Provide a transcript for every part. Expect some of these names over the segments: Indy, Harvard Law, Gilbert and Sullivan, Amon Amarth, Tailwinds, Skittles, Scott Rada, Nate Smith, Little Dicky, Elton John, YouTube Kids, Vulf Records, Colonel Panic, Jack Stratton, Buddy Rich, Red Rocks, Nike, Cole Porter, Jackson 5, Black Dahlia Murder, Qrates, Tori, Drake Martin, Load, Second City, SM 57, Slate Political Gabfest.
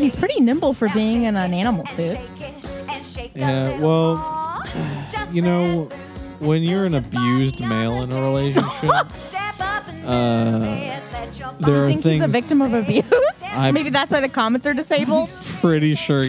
He's pretty nimble for being in an animal suit. Yeah, well, you know, when you're an abused male in a relationship, there are things. You think he's a victim of abuse? Maybe that's why the comments are disabled? Pretty sure.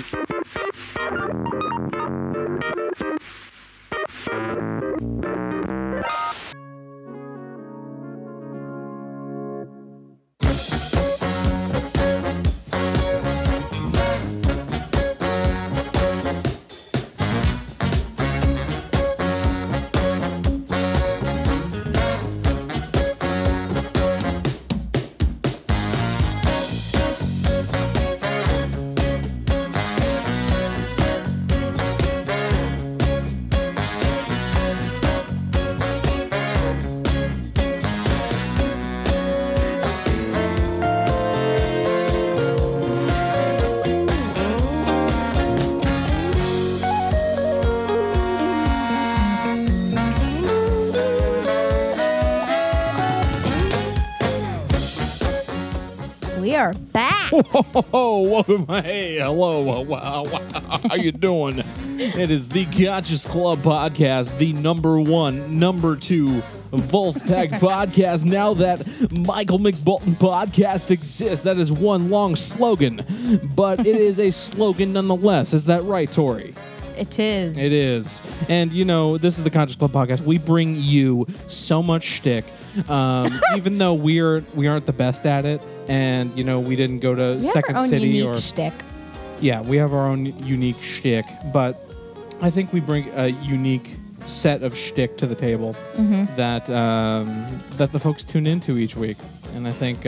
Oh, welcome. Hey, hello. How you doing? It is the Conscious Club podcast, the number 2 Vulfpeck podcast. Now that Michael McBolton podcast exists, that is one long slogan, but it is a slogan nonetheless. Is that right, Tori? It is. And, you know, this is the Conscious Club podcast. We bring you so much shtick, even though we aren't the best at it. And, you know, we didn't go to Second City or shtick. Yeah, we have our own unique shtick, but I think we bring a unique set of shtick to the table that the folks tune into each week. And I think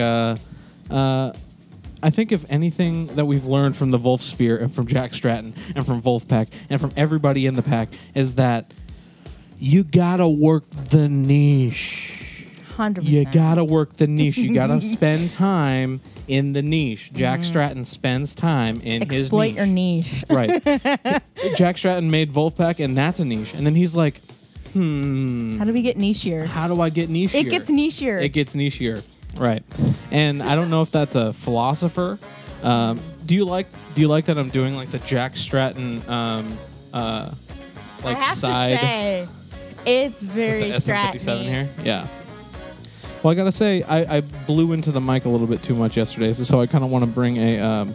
if anything that we've learned from the Vulfsphere and from Jack Stratton and from Vulfpeck and from everybody in the pack is that you gotta work the niche. 100%. You gotta work the niche. You gotta spend time in the niche. Jack Stratton spends time in his niche. Exploit your niche. Right. Jack Stratton made Vulfpeck, and that's a niche. And then he's like, how do we get nichier? How do I get nichier? It gets nichier. Right. And I don't know if that's a philosopher. Do you like that I'm doing like the Jack Stratton like I have side? To say, it's very with the Stratton. SM 57 here. Yeah. Well, I gotta say, I blew into the mic a little bit too much yesterday, so I kind of want to bring a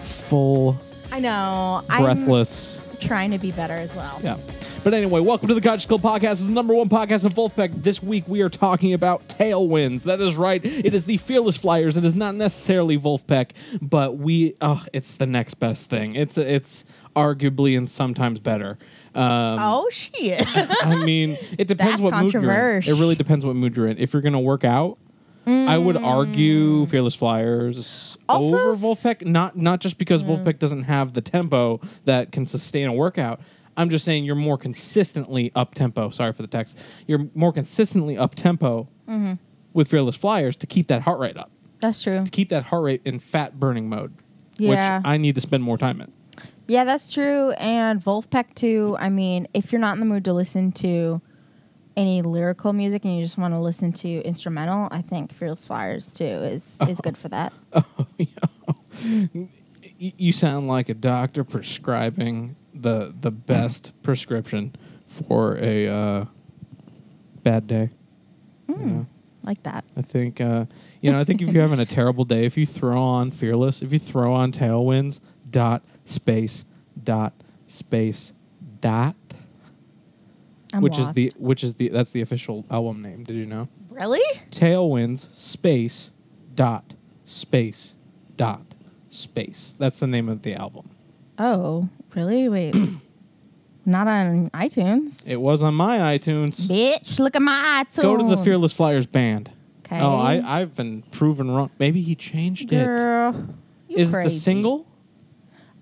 full, I know, breathless. I'm trying to be better as well. Yeah. But anyway, welcome to the Conscious Club podcast. It's the number 1 podcast in Vulfpeck. This week we are talking about Tailwinds. That is right. It is the Fearless Flyers. It is not necessarily Vulfpeck, but it's the next best thing. It's arguably and sometimes better. Oh shit! I mean, it depends what mood you're in. It really depends what mood you're in. If you're gonna work out, I would argue Fearless Flyers also over Vulfpeck. Not just because Vulfpeck doesn't have the tempo that can sustain a workout. I'm just saying you're more consistently up-tempo. Sorry for the text. You're more consistently up-tempo with Fearless Flyers to keep that heart rate up. That's true. To keep that heart rate in fat-burning mode, which I need to spend more time in. Yeah, that's true. And Vulfpeck, too. I mean, if you're not in the mood to listen to any lyrical music and you just want to listen to instrumental, I think Fearless Flyers, too, is good for that. Oh, yeah. You sound like a doctor prescribing the best prescription for a bad day. You know? Like that. I think I think if you're having a terrible day, if you throw on Fearless, if you throw on Tailwinds ././. That's the official album name. Did you know? Really? Tailwinds ././. That's the name of the album. Oh, really? Wait. Not on iTunes. It was on my iTunes. Bitch, look at my iTunes. Go to the Fearless Flyers band. Okay. Oh, I've been proven wrong. Maybe he changed it. Is crazy. It the single?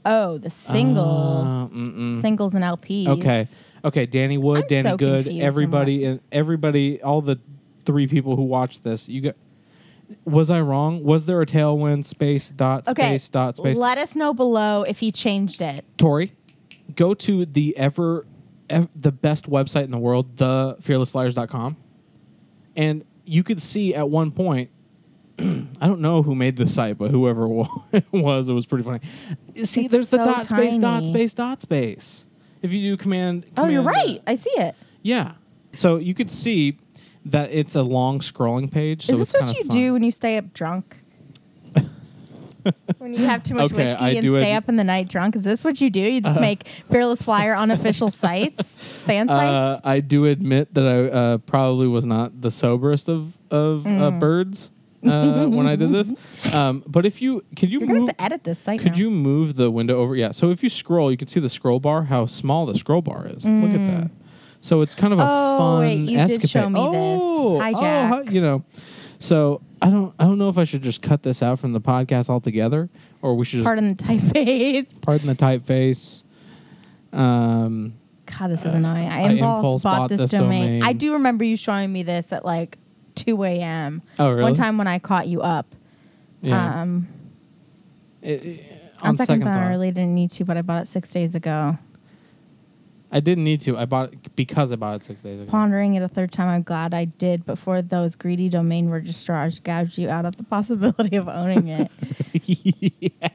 Oh, the single. Singles and LPs. Okay, Danny Wood, I'm Danny so Good, everybody, all the 3 people who watched this, you got... Was I wrong? Was there a Tailwind ././? Let us know below if he changed it. Tori, go to the best website in the world, the fearlessflyers.com, and you could see at one point I don't know who made the site, but whoever it was, it was pretty funny. See, it's there's so the dot tiny. Space, dot space, dot space. If you do command you're right. I see it. Yeah. So you could see that it's a long scrolling page. So is this what you do when you stay up drunk? When you have too much whiskey and stay up in the night drunk? Is this what you do? You just make Fearless Flyer unofficial sites? Fan sites? I do admit that I probably was not the soberest of birds. When I did this, but if you you move the window over? Yeah. So if you scroll, you can see the scroll bar. How small the scroll bar is. Mm. Look at that. So it's kind of a fun you escapade. Did show me this. Hi, Jack. You know. So I don't know if I should just cut this out from the podcast altogether, or we should. Pardon the typeface. God, this is annoying. I impulse bought this domain. I do remember you showing me this at 2 a.m. Oh, really? One time when I caught you up. Yeah. On second thought, I really didn't need to, but I bought it 6 days ago. I didn't need to. I bought it because I bought it 6 days ago. Pondering it a third time, I'm glad I did before those greedy domain registrars gouged you out of the possibility of owning it. Yeah.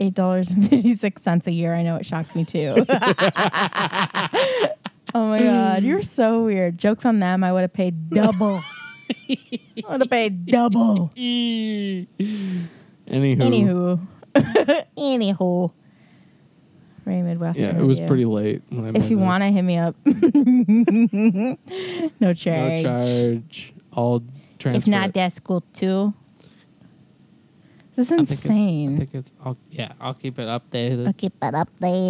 $8.56 a year. I know it shocked me too. Oh, my God. You're so weird. Joke's on them. I would have paid double. Anywho. Ray Midwestern. Yeah, it was pretty late. If you want to hit me up. No charge. All transfer. If not, that's cool, too. This is insane. I'll keep it updated.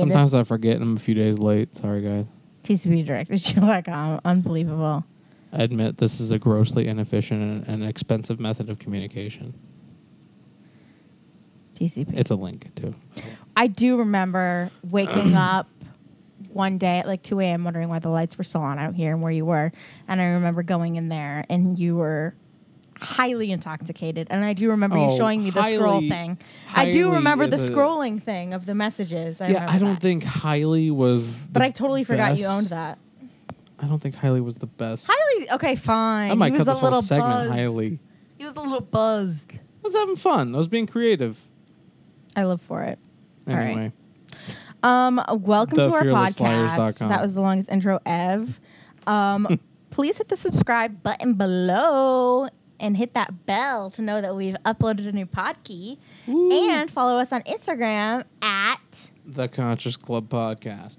Sometimes I forget and I'm a few days late. Sorry, guys. tcp-directed show.com. Unbelievable. I admit this is a grossly inefficient and expensive method of communication. TCP. It's a link, too. I do remember waking up one day at 2 a.m. wondering why the lights were still on out here and where you were. And I remember going in there and you were highly intoxicated. And I do remember you showing me the scroll thing. I do remember the scrolling thing of the messages. I don't think highly was. But I totally forgot you owned that. I don't think highly was the best. Highly, okay, fine. I might cut this whole segment. Highly. He was a little buzzed. I was having fun. I was being creative. I live for it. Anyway, all right. Welcome to our podcast. That was the longest intro ever. Please hit the subscribe button below. And hit that bell to know that we've uploaded a new podkey. And follow us on Instagram at The Conscious Club Podcast.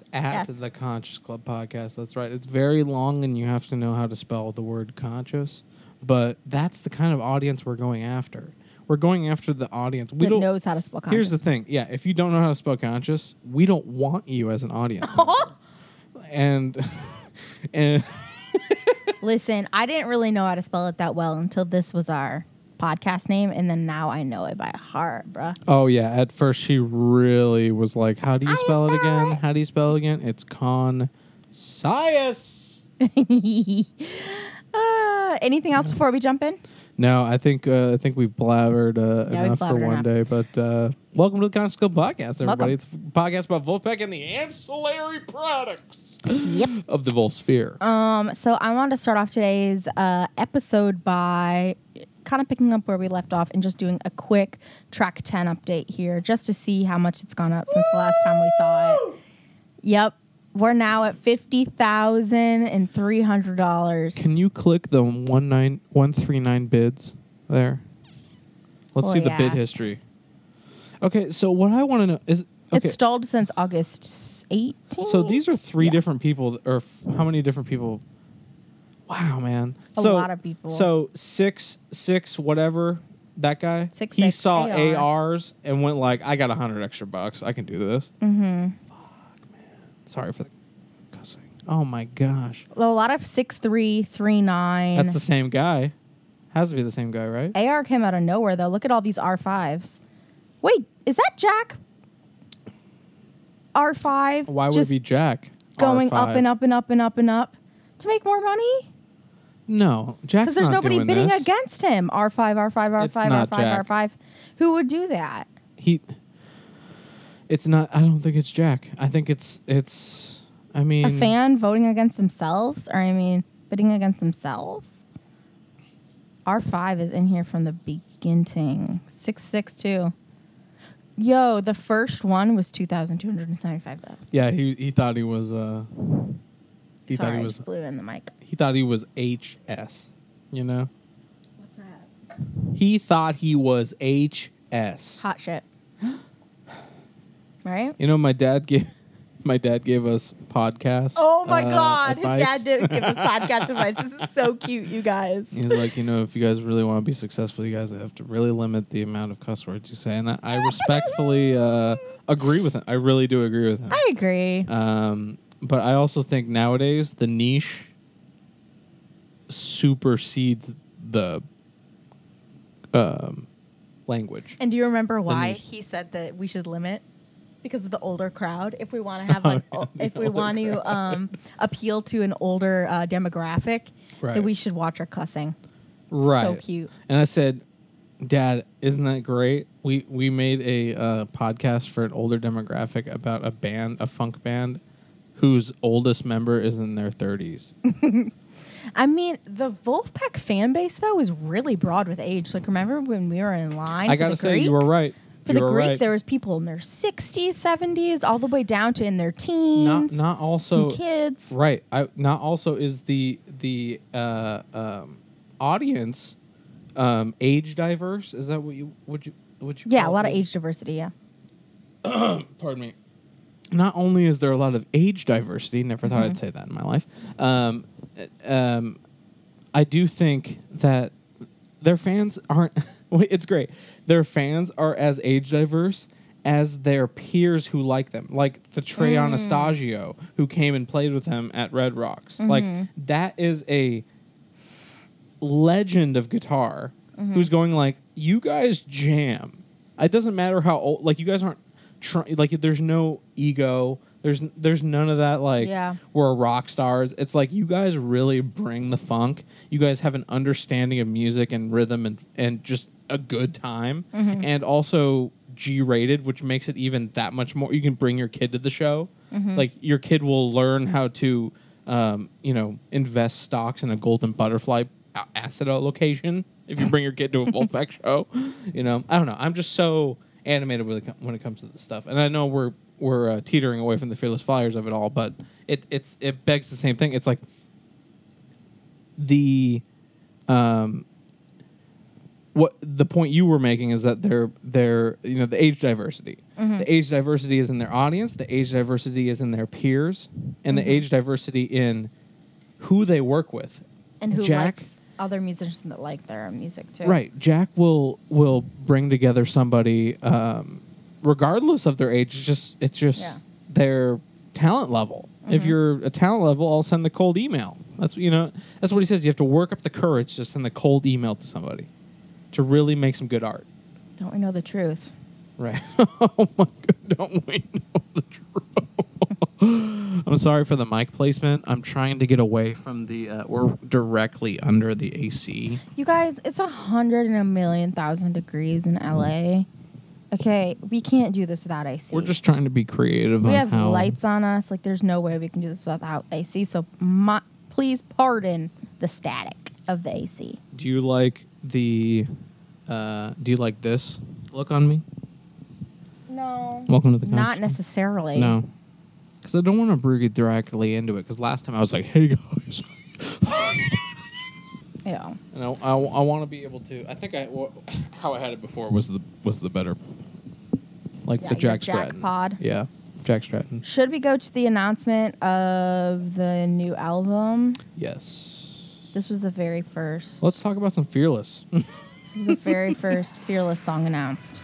The Conscious Club Podcast. That's right. It's very long and you have to know how to spell the word conscious. But that's the kind of audience we're going after. We're going after the audience that knows how to spell conscious. Here's the thing. Yeah, if you don't know how to spell conscious, we don't want you as an audience. And listen, I didn't really know how to spell it that well until this was our podcast name, and then now I know it by heart, bruh. Oh, yeah. At first, she really was like, how do you spell it again? How do you spell it again? It's con-science. Anything else before we jump in? No, I think we've blabbered enough for one day, but welcome to the Conscious Club Podcast, everybody. Welcome. It's a podcast about Vulfpeck and the ancillary products of the Vulfsphere. So I wanted to start off today's episode by kind of picking up where we left off and just doing a quick track 10 update here just to see how much it's gone up since the last time we saw it. Yep. We're now at $50,300. Can you click the 139 bids there? Let's see the bid history. Okay, so what I want to know is... Okay. It's stalled since August 18th. So these are three different people, or how many different people? Wow, man. A lot of people. So six, whatever, that guy. He saw ARs and went like, I got $100 extra. I can do this. Mm-hmm. Sorry for the cussing. Oh, my gosh. A lot of 6339. That's the same guy. Has to be the same guy, right? AR came out of nowhere, though. Look at all these R5s. Wait, is that Jack? R5? Why would it be Jack? Going R5. Up and up and up and up and up to make more money? No, Jack's not doing this. Because there's nobody bidding against him. R5, R5, R5, it's R5, R5, R5. Who would do that? It's not. I don't think it's Jack. I think it's. I mean, a fan voting against themselves, or bidding against themselves. R5 is in here from the beginning. 662. Yo, the first one was 2,275 bucks. Yeah, he thought he was. He Sorry, thought he was blew in the mic. He thought he was HS. You know. What's that? He thought he was HS. Hot shit. Right. You know, my dad gave us podcast. Oh my God, advice. His dad did give us podcast advice. This is so cute, you guys. He's like, you know, if you guys really want to be successful, you guys have to really limit the amount of cuss words you say. And I respectfully agree with him. I really do agree with him. I agree. But I also think nowadays the niche supersedes the language. And do you remember why he said that we should limit? Because of the older crowd, if we want to have, if we want to appeal to an older demographic, right, then we should watch our cussing. Right, so cute. And I said, "Dad, isn't that great? We made a podcast for an older demographic about a band, a funk band, whose oldest member is in their 30s." I mean, the Vulfpeck fan base though is really broad with age. Like, remember when we were in line? I gotta say, you were right. For the Greek, there was people in their 60s, 70s, all the way down to in their teens. Not also some kids, right? Not also is the audience age diverse? Is that what you would you? Yeah, call a lot of age diversity. Yeah. Pardon me. Not only is there a lot of age diversity. Never thought I'd say that in my life. I do think that their fans aren't. It's great. Their fans are as age diverse as their peers who like them. Like the Trey Anastasio who came and played with him at Red Rocks. Mm-hmm. Like that is a legend of guitar who's going like, you guys jam. It doesn't matter how old, like you guys aren't like there's no ego. There's none of that, like, we're rock stars. It's like, you guys really bring the funk. You guys have an understanding of music and rhythm and just a good time. Mm-hmm. And also G-rated, which makes it even that much more. You can bring your kid to the show. Mm-hmm. Like, your kid will learn how to, invest stocks in a golden butterfly asset allocation if you bring your kid to a Vulfpeck show. You know, I don't know. I'm just so animated when it comes to this stuff. And I know we're teetering away from the Fearless Flyers of it all, but it begs the same thing. It's like the point you were making is that they're you know, the age diversity. Mm-hmm. The age diversity is in their audience. The age diversity is in their peers, and the age diversity in who they work with and who likes other musicians that like their music too. Right, Jack will bring together somebody. Regardless of their age, it's just their talent level. Mm-hmm. If you're a talent level, I'll send the cold email. That's what he says. You have to work up the courage to send the cold email to somebody to really make some good art. Don't we know the truth? Right. Oh my God, don't we know the truth? I'm sorry for the mic placement. I'm trying to get away from the, we're directly under the AC. You guys, it's 100,000,000,000 degrees in LA. Okay, we can't do this without AC. We're just trying to be creative. We have lights on us. Like, there's no way we can do this without AC. So, please pardon the static of the AC. Do you like do you like this look on me? No. Welcome to the conversation. Not necessarily. No. Because I don't want to bring it directly into it. Because last time I was like, hey guys. Yeah. And I want to be able to. I think how I had it before was the better. Like the Jack Stratton. Jack Pod. Yeah, Jack Stratton. Should we go to the announcement of the new album? Yes. This was the very first. Let's talk about some Fearless. This is the very first Fearless song announced.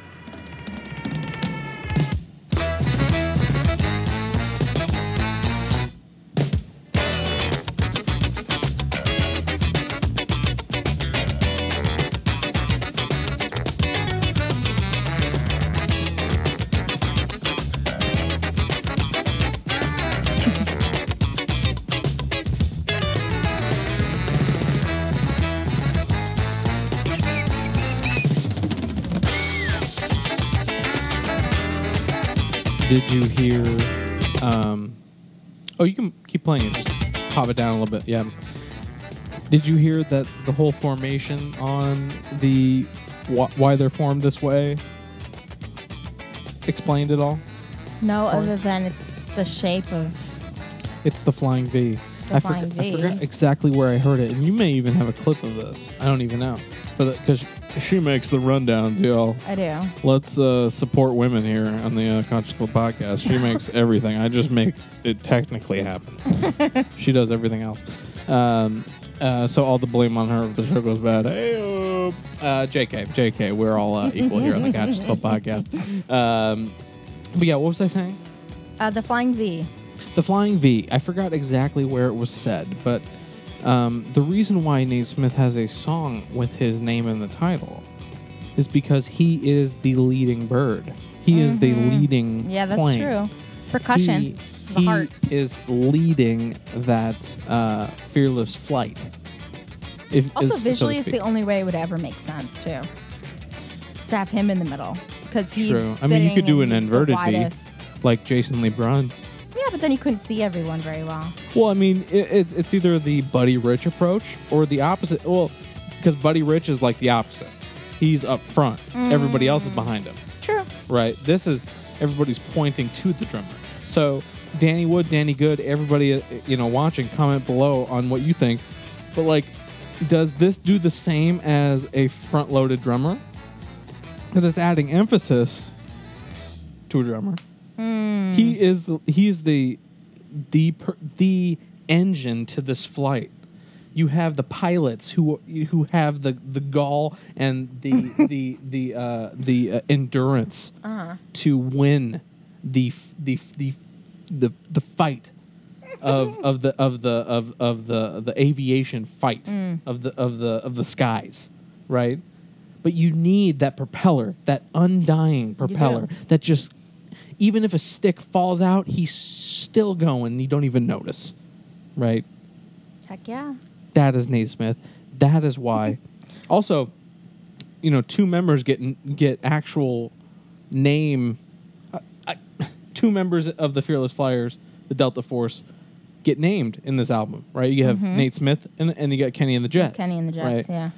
Did you hear, you can keep playing it, just pop it down a little bit, yeah. Did you hear that the whole formation on the why they're formed this way explained it all? No, other than it's the shape of... It's the flying V. I forgot exactly where I heard it, and you may even have a clip of this. I don't even know, because she makes the rundown, too. I do. Let's support women here on the Conscious Club podcast. She makes everything. I just make it technically happen. She does everything else. So all the blame on her if the show goes bad. Hey, JK, we're all equal here on the Conscious Club podcast. But yeah, what was I saying? The flying V. The flying V. I forgot exactly where it was said, but the reason why Nate Smith has a song with his name in the title is because he is the leading bird. He is the leading plane. Yeah, that's true. Percussion. He is leading that fearless flight. Visually, so it's the only way it would ever make sense, too. Strap him in the middle, because he's true. I mean, you could do an inverted V, like Jason Lee Brun's. Yeah, but then you couldn't see everyone very well. Well, I mean, it's either the Buddy Rich approach or the opposite. Well, because Buddy Rich is like the opposite. He's up front. Everybody else is behind him. True. Right. This is everybody's pointing to the drummer. So Danny Wood, Danny Good, everybody watching, comment below on what you think. But like, does this do the same as a front-loaded drummer? Because it's adding emphasis to a drummer. He is the engine to this flight. You have the pilots who have the gall and the endurance to win the fight of the aviation fight of the skies, right? But you need that propeller, that undying propeller that just. Even if a stick falls out, he's still going. You don't even notice, right? Heck yeah. That is Nate Smith. That is why. Also, two members get actual name. Two members of the Fearless Flyers, the Delta Force, get named in this album, right? You have Nate Smith and you got Kenny and the Jets. Kenny and the Jets, right? Yeah.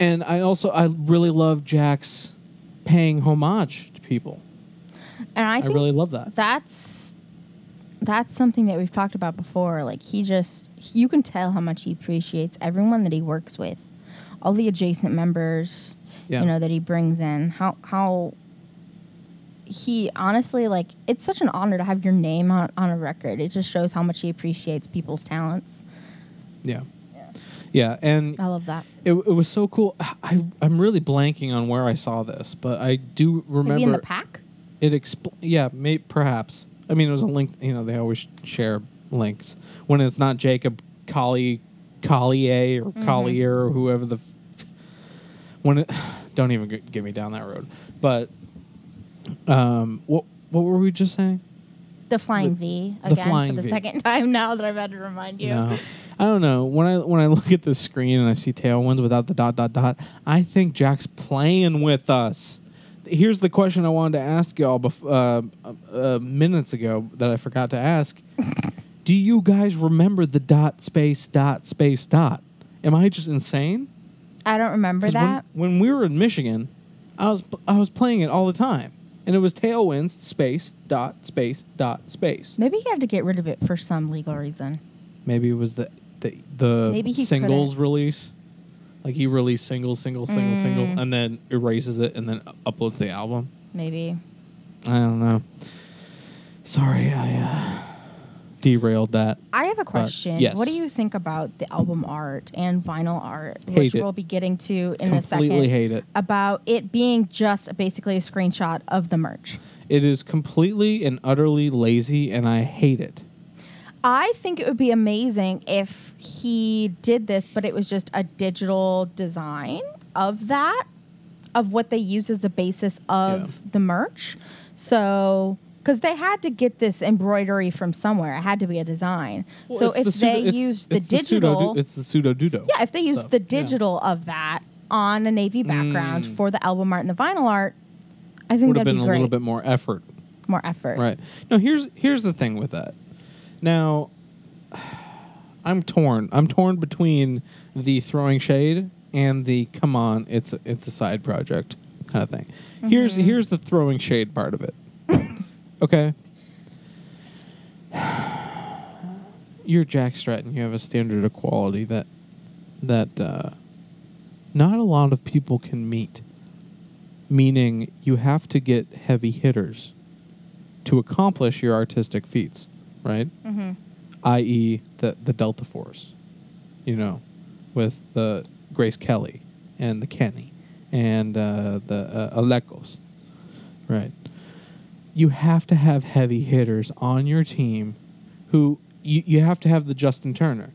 And I really love Jack's paying homage to people. And I think really love that. That's something that we've talked about before. Like you can tell how much he appreciates everyone that he works with, all the adjacent members, that he brings in. How he honestly, like, it's such an honor to have your name on a record. It just shows how much he appreciates people's talents. Yeah. Yeah, and I love that. It was so cool. I'm really blanking on where I saw this, but I do remember. Maybe in the pack. Perhaps. I mean, it was a link. They always share links when it's not Jacob Collier or Collier or whoever the. Don't even get me down that road. But, what were we just saying? The flying V again for the second time now that I've had to remind you. No. I don't know. When I look at the screen and I see Tailwinds without the ... I think Jack's playing with us. Here's the question I wanted to ask y'all minutes ago that I forgot to ask. Do you guys remember the ./.? Am I just insane? I don't remember that. When we were in Michigan, I was playing it all the time, and it was Tailwinds ./.? Maybe he had to get rid of it for some legal reason. Maybe it was the singles release. Like he released single, and then erases it, and then uploads the album. Maybe. I don't know. Sorry, I derailed that. I have a question. Yes. What do you think about the album art and vinyl art, which we'll be getting to in a second? Completely hate it. About it being just basically a screenshot of the merch. It is completely and utterly lazy, and I hate it. I think it would be amazing if he did this, but it was just a digital design of that, of what they use as the basis of the merch. So, because they had to get this embroidery from somewhere. It had to be a design. Well, so if it's the Pseudo Dudo. Yeah, if they used the digital of that on a navy background for the album art and the vinyl art, I think that'd be great. Would have been a little bit more effort. Right. No, here's the thing with that. Now, I'm torn. I'm torn between the throwing shade and the come on, it's a side project kind of thing. Mm-hmm. Here's the throwing shade part of it. Okay. You're Jack Stratton. You have a standard of quality that not a lot of people can meet. Meaning you have to get heavy hitters to accomplish your artistic feats, right? Mm-hmm. I.e. the Delta Force, with the Grace Kelly and the Kenny and the Alecos, right? You have to have heavy hitters on your team who... You have to have the Justin Turner.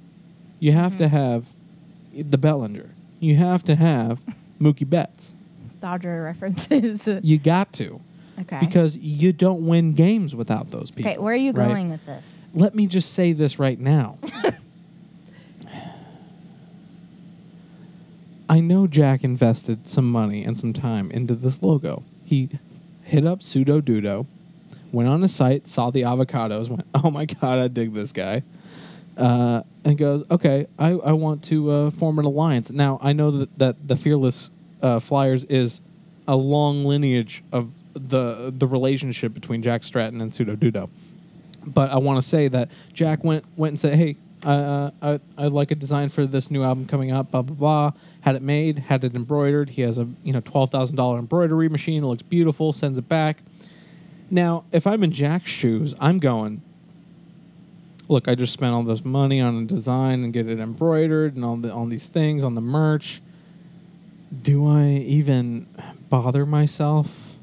You have to have the Bellinger. You have to have Mookie Betts. Dodger references. You got to. Okay. Because you don't win games without those people. Okay, where are you going with this? Let me just say this right now. I know Jack invested some money and some time into this logo. He hit up Pseudo Dudo. Went on a site, saw the avocados, went, oh my God, I dig this guy. And goes, okay, I want to form an alliance. Now, I know that the Fearless Flyers is a long lineage of the relationship between Jack Stratton and Pseudo Dudo. But I want to say that Jack went and said, hey, I'd like a design for this new album coming out, blah, blah, blah. Had it made, had it embroidered. He has a $12,000 embroidery machine. It looks beautiful, sends it back. Now, if I'm in Jack's shoes, I'm going, look, I just spent all this money on a design and get it embroidered and on these things, on the merch. Do I even bother myself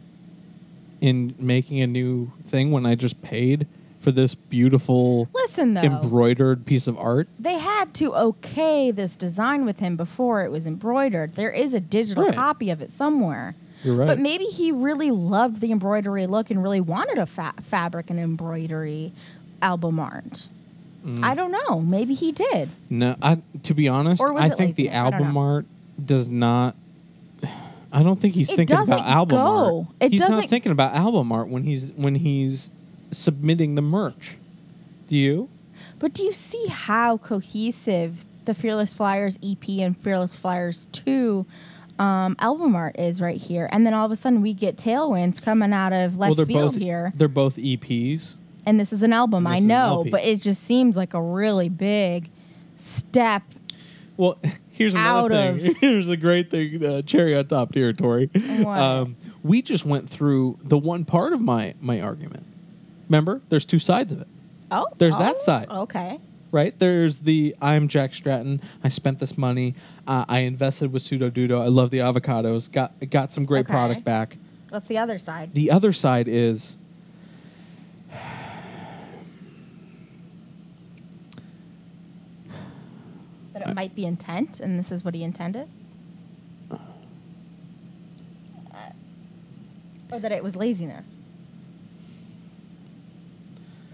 in making a new thing when I just paid for this beautiful embroidered piece of art? They had to okay this design with him before it was embroidered. There is a digital copy of it somewhere. You're right. But maybe he really loved the embroidery look and really wanted a fabric and embroidery album art. Mm. I don't know. Maybe he did. No, to be honest, I think the album art does not... I don't think he's thinking about album art. He's not thinking about album art when he's submitting the merch. Do you? But do you see how cohesive the Fearless Flyers EP and Fearless Flyers 2... album art is right here, and then all of a sudden we get Tailwinds coming out of left field here. They're both EPs, and this is an album. I know, but it just seems like a really big step. Well, here's another thing. Here's a great thing. Cherry on top here, Tori. We just went through the one part of my argument. Remember, there's two sides of it. Oh, there's that side. Okay. Right? There's the I'm Jack Stratton. I spent this money. I invested with Pseudo Dudo. I love the avocados. Got some great product back. What's the other side? The other side is that it might be intent, and this is what he intended? Or that it was laziness?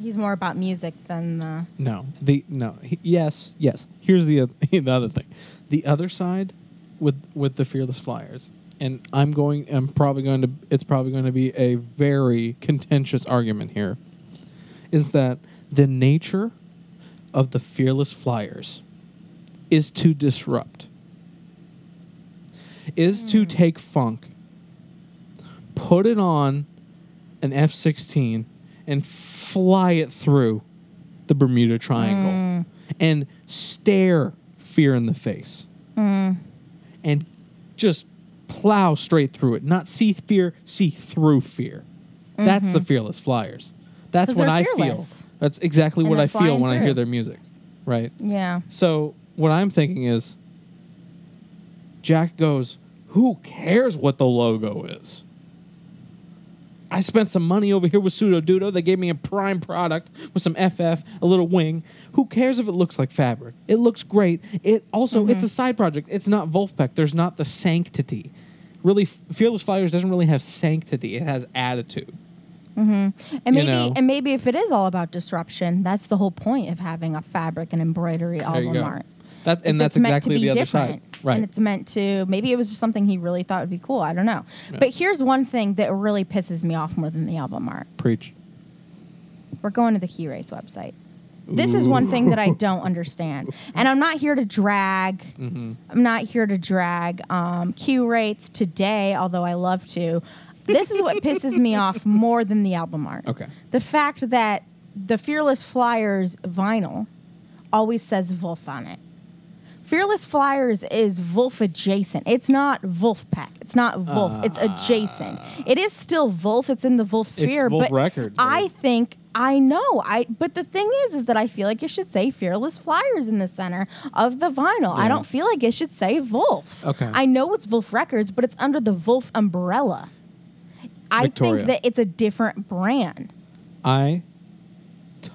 He's more about music than the... Yes. Here's the other thing. The other side with the Fearless Flyers, and it's probably going to be a very contentious argument here, is that the nature of the Fearless Flyers is to disrupt, is to take funk, put it on an F-16, and fly it through the Bermuda Triangle and stare fear in the face and just plow straight through it. Not see fear, see through fear. Mm-hmm. That's the Fearless Flyers. That's what I feel. That's exactly what I feel when I hear their music, right? Yeah. So what I'm thinking is Jack goes, who cares what the logo is? I spent some money over here with Pseudo Dudo. They gave me a prime product with some FF, a little wing. Who cares if it looks like fabric? It looks great. It also, it's a side project. It's not Vulfpeck. There's not the sanctity. Really, Fearless Flyers doesn't really have sanctity. It has attitude. Mm-hmm. And maybe if it is all about disruption, that's the whole point of having a fabric and embroidery album art. That's exactly the other side. Right. And it's meant to, maybe it was just something he really thought would be cool. I don't know. Yeah. But here's one thing that really pisses me off more than the album art. Preach. We're going to the Qrates website. This is one thing that I don't understand. And I'm not here to drag. Mm-hmm. I'm not here to drag Qrates today, although I love to. This is what pisses me off more than the album art. Okay. The fact that the Fearless Flyers vinyl always says Vulf on it. Fearless Flyers is Vulf adjacent. It's not Vulfpeck. It's not Vulf. It's adjacent. It is still Vulf. It's in the Vulfsphere. It's Vulf Records. Right? I think I know. But the thing is that I feel like it should say Fearless Flyers in the center of the vinyl. Yeah. I don't feel like it should say Vulf. Okay. I know it's Vulf Records, but it's under the Vulf umbrella. I think that it's a different brand. I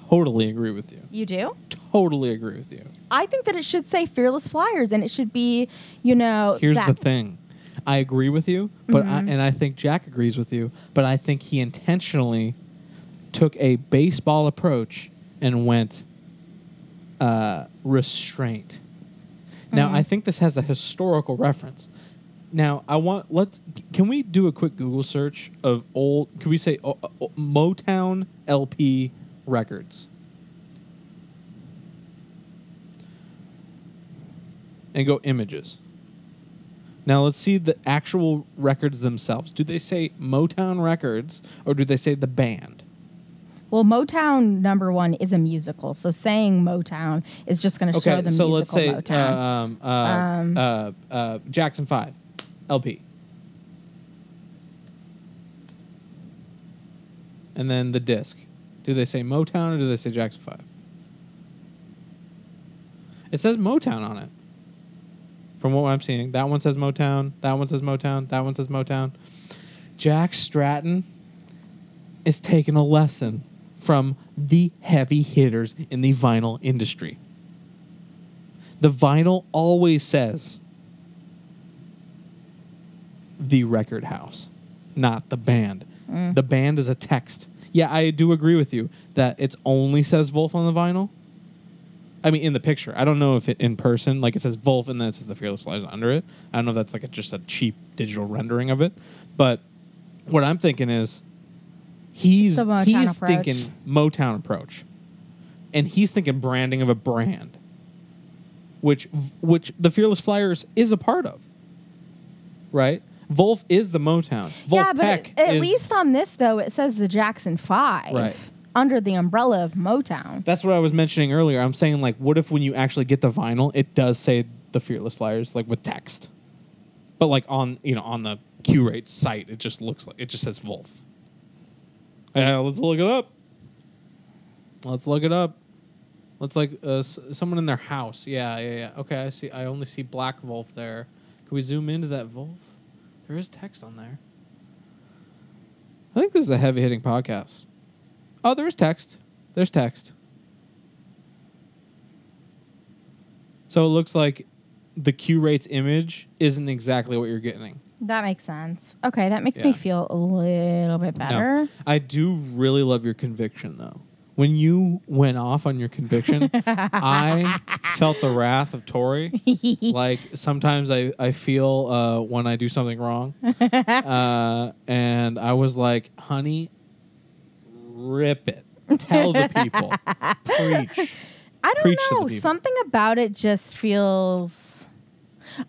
totally agree with you. You do? Totally agree with you. I think that it should say Fearless Flyers, and it should be, you know... Here's the thing. I agree with you, but and I think Jack agrees with you, but I think he intentionally took a baseball approach and went restraint. Mm-hmm. Now, I think this has a historical reference. Now, can we do a quick Google search of old... Can we say Motown LP records? And go images. Now let's see the actual records themselves. Do they say Motown Records or do they say the band? Well, Motown number one is a musical, so saying Motown is just going to show the musical Motown. Okay, so let's say Jackson 5 LP. And then the disc. Do they say Motown or do they say Jackson 5? It says Motown on it. From what I'm seeing, that one says Motown, that one says Motown, that one says Motown. Jack Stratton is taking a lesson from the heavy hitters in the vinyl industry. The vinyl always says the record house, not the band. The band is a text. Yeah, I do agree with you that it only says Vulf on the vinyl. I mean, in the picture. I don't know if it in person, like it says Vulf and then it says the Fearless Flyers under it. I don't know if that's like just a cheap digital rendering of it. But what I'm thinking is he's thinking Motown approach. And he's thinking branding of a brand, which the Fearless Flyers is a part of, right? Vulf is the Motown. Yeah, but at least on this, though, it says the Jackson 5. Right. Under the umbrella of Motown. That's what I was mentioning earlier. I'm saying, like, what if when you actually get the vinyl, it does say the Fearless Flyers, like, with text? But, like, on the Qrates site, it just looks like, it just says Vulf. Yeah, let's look it up. Let's, like, someone in their house. Yeah. Okay, I see. I only see black Vulf there. Can we zoom into that Vulf? There is text on there. I think this is a heavy-hitting podcast. Oh, there's text. So it looks like the Qrates image isn't exactly what you're getting. That makes sense. Okay, that makes me feel a little bit better. No, I do really love your conviction, though. When you went off on your conviction, I felt the wrath of Tori. Like, sometimes I feel when I do something wrong. And I was like, honey... Rip it. Tell the people. Preach. I don't know. Something about it just feels...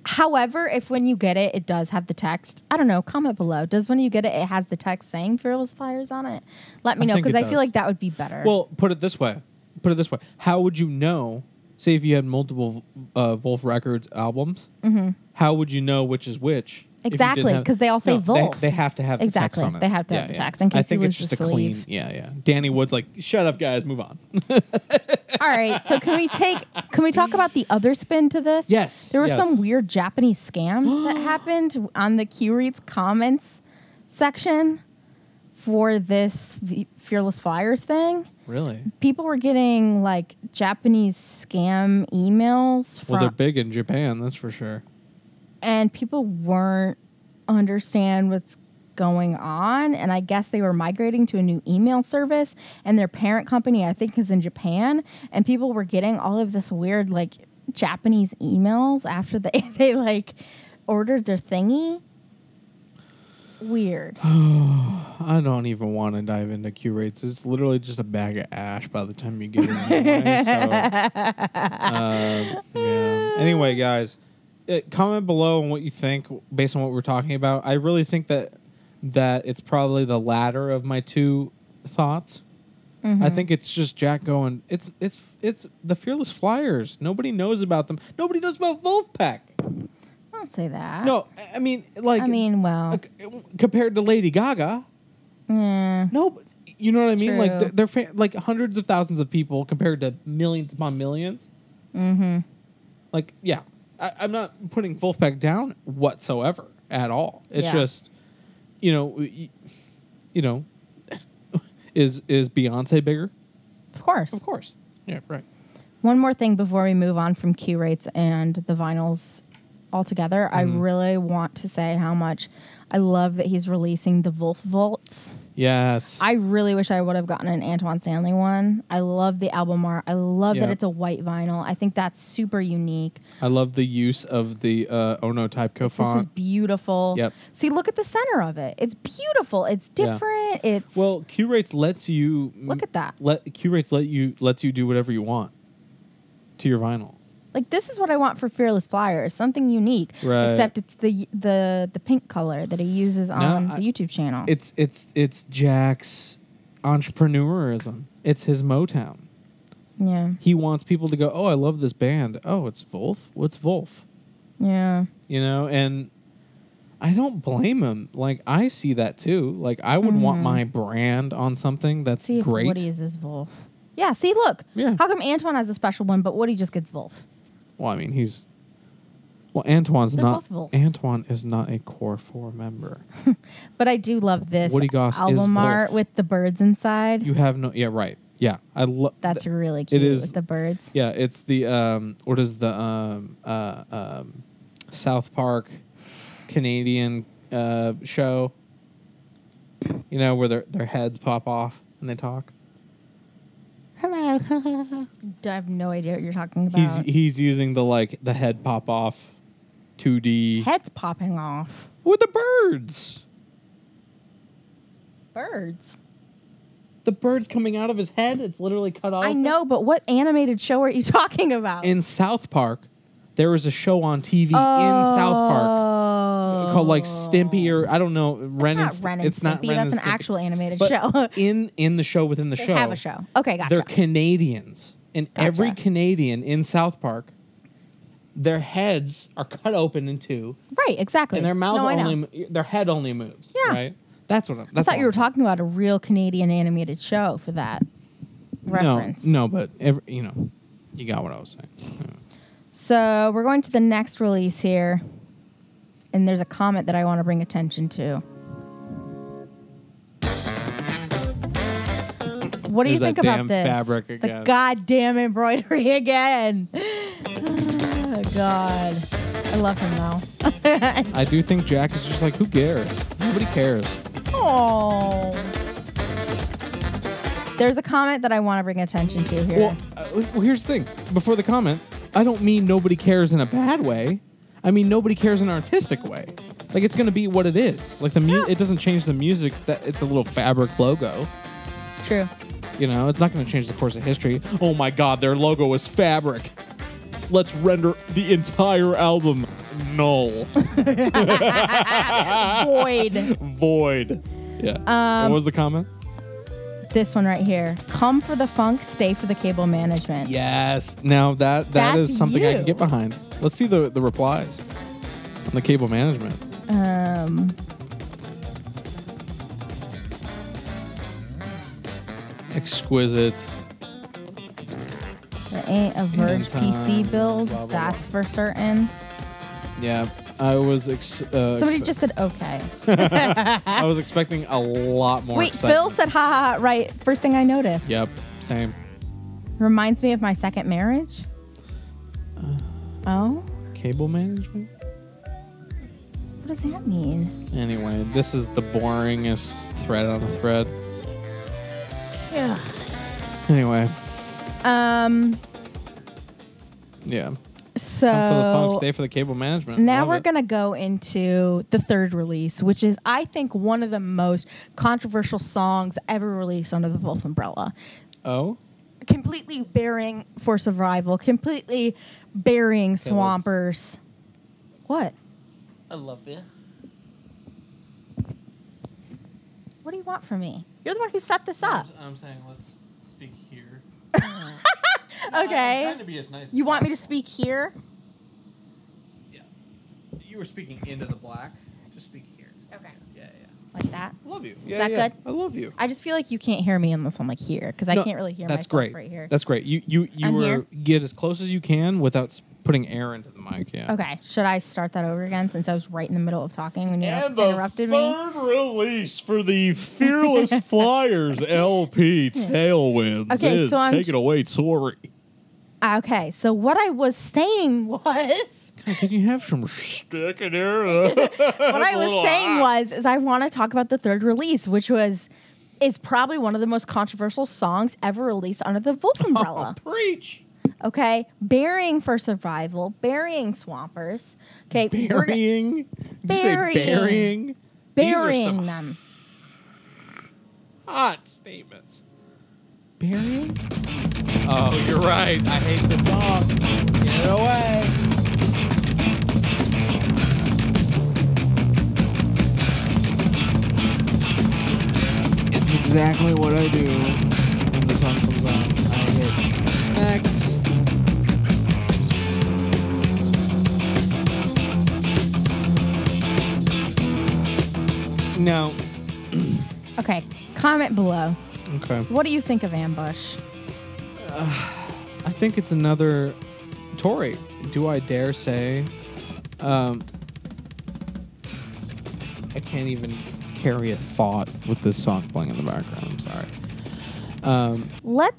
However, if when you get it, it does have the text. I don't know. Comment below. Does when you get it has the text saying Fearless Flyers on it? Let me know, because I feel like that would be better. Well, put it this way. How would you know, say if you had multiple Vulf Records albums, how would you know which is which? Exactly, because they all say Vulf. They have to have the text on it. They have to have the text in case you lose the sleeve. I think it's just a clean... Yeah. Danny Wood's like, shut up, guys, move on. All right, so can we talk about the other spin to this? Yes. There was some weird Japanese scam that happened on the Qrates comments section for this Fearless Flyers thing. Really? People were getting, like, Japanese scam emails from... Well, they're big in Japan, that's for sure. And people weren't understand what's going on. And I guess they were migrating to a new email service. And their parent company, I think, is in Japan. And people were getting all of this weird, like, Japanese emails after they ordered their thingy. weird. I don't even want to dive into Qrates. It's literally just a bag of ash by the time you get in anyway. So, yeah. Anyway, guys, comment below on what you think based on what we're talking about. I really think that it's probably the latter of my two thoughts. Mm-hmm. I think it's just Jack going, it's the Fearless Flyers. Nobody knows about them. Nobody knows about Vulfpeck. I don't say that. No, I mean, like... I mean, well... compared to Lady Gaga. Mm. No, but you know what I mean? True. Like, they're like hundreds of thousands of people compared to millions upon millions. Mm-hmm. Like, yeah. I'm not putting Vulfpeck down whatsoever at all. It's just, you know... Is Beyonce bigger? Of course. Of course. Yeah, right. One more thing before we move on from Qrates and the vinyls altogether. Mm-hmm. I really want to say how much I love that he's releasing the Vulf Volts. Yes. I really wish I would have gotten an Antoine Stanley one. I love the album art. I love that it's a white vinyl. I think that's super unique. I love the use of the Ono Typeco font. This is beautiful. Yep. See, look at the center of it. It's beautiful. It's different. Yeah. It's well, Qrates lets you look at that. Qrates lets you do whatever you want to your vinyl. Like, this is what I want for Fearless Flyers, something unique. Right. Except it's the pink color that he uses on the YouTube channel. It's Jack's entrepreneurism. It's his Motown. Yeah. He wants people to go, oh, I love this band. Oh, it's Vulf? What's Vulf? Yeah. You know, and I don't blame him. Like, I see that, too. Like, I would want my brand on something that's see great. See if Woody is his Vulf. Yeah, see, look. Yeah. How come Antoine has a special one, but Woody just gets Vulf? Well, I mean, Antoine is not a core four member. But I do love this Woody Goss album art with the birds inside. You have no, yeah, right, yeah. I love that's really cute. It is, with the birds. Yeah, it's the what is the South Park Canadian show? You know where their heads pop off and they talk. Hello. I have no idea what you're talking about. He's using the head pop off 2D. Head's popping off. With the birds. Birds? The birds coming out of his head? It's literally cut off. I know, but what animated show are you talking about? In South Park, there was a show on TV in South Park called Stimpy or I don't know. It's not Ren and Stimpy. That's an actual animated show. in the show within the show. They have a show. Okay, gotcha. They're Canadians. And every Canadian in South Park, their heads are cut open in two. Right, exactly. And their head only moves. Yeah. Right? That's what I thought you were talking about a real Canadian animated show for that reference. No, but you got what I was saying. Yeah. So we're going to the next release here, and there's a comment that I want to bring attention to. What do you think about this? Fabric again. The goddamn embroidery again. Oh, God. I love him, though. I do think Jack is just like, who cares? Nobody cares. Oh. There's a comment that I want to bring attention to here. Well, here's the thing. Before the comment... I don't mean nobody cares in a bad way. I mean nobody cares in an artistic way. Like it's gonna be what it is. Like it doesn't change the music. That it's a little fabric logo. True. You know, it's not gonna change the course of history. Oh my God, their logo is fabric. Let's render the entire album null. Void. Yeah. What was the comment? This one right here. Come for the funk, stay for the cable management. Yes. Now that is something I can get behind. Let's see the replies on the cable management. Exquisite. There ain't a Verge PC build. Blah, blah, blah. That's for certain. Yeah. I was... Somebody just said, okay. I was expecting a lot more excitement. Phil said, ha, right. First thing I noticed. Yep, same. Reminds me of my second marriage. Cable management? What does that mean? Anyway, this is the boringest thread on a thread. Yeah. Anyway. Yeah. So come for the funk, stay for the cable management. Now we're going to go into the third release, which is, I think, one of the most controversial songs ever released under the Vulf umbrella. Oh? Completely burying Force of Rival, completely burying Swampers. What? I love you. What do you want from me? You're the one who set this up. I'm saying let's speak here. Okay. I'm trying to be as nice. You want me to speak here? Yeah. You were speaking into the black. Just speak here. Okay. Yeah, yeah. Like that? I love you. Is that good? I love you. I just feel like you can't hear me unless I'm like here, because I can't really hear myself right here. That's great. You get as close as you can without putting air into the mic. Yeah. Okay. Should I start that over again since I was right in the middle of talking when you interrupted me? And the third release for the Fearless Flyers LP Tailwinds. Okay, so take it away, Tori. Okay, so what I was saying was... God, can you have some stick in here? What I was saying was I want to talk about the third release, which is probably one of the most controversial songs ever released under the Vulf umbrella. Oh, preach! Okay, burying for survival, burying Swampers. Okay, burying them. Hot statements. Burying? Oh, you're right. I hate the song. Get it away. It's exactly what I do when the song comes on. I hit next. No. Okay. Comment below. Okay. What do you think of Ambush? I think it's another Tori. Do I dare say? I can't even carry a thought with this song playing in the background. I'm sorry.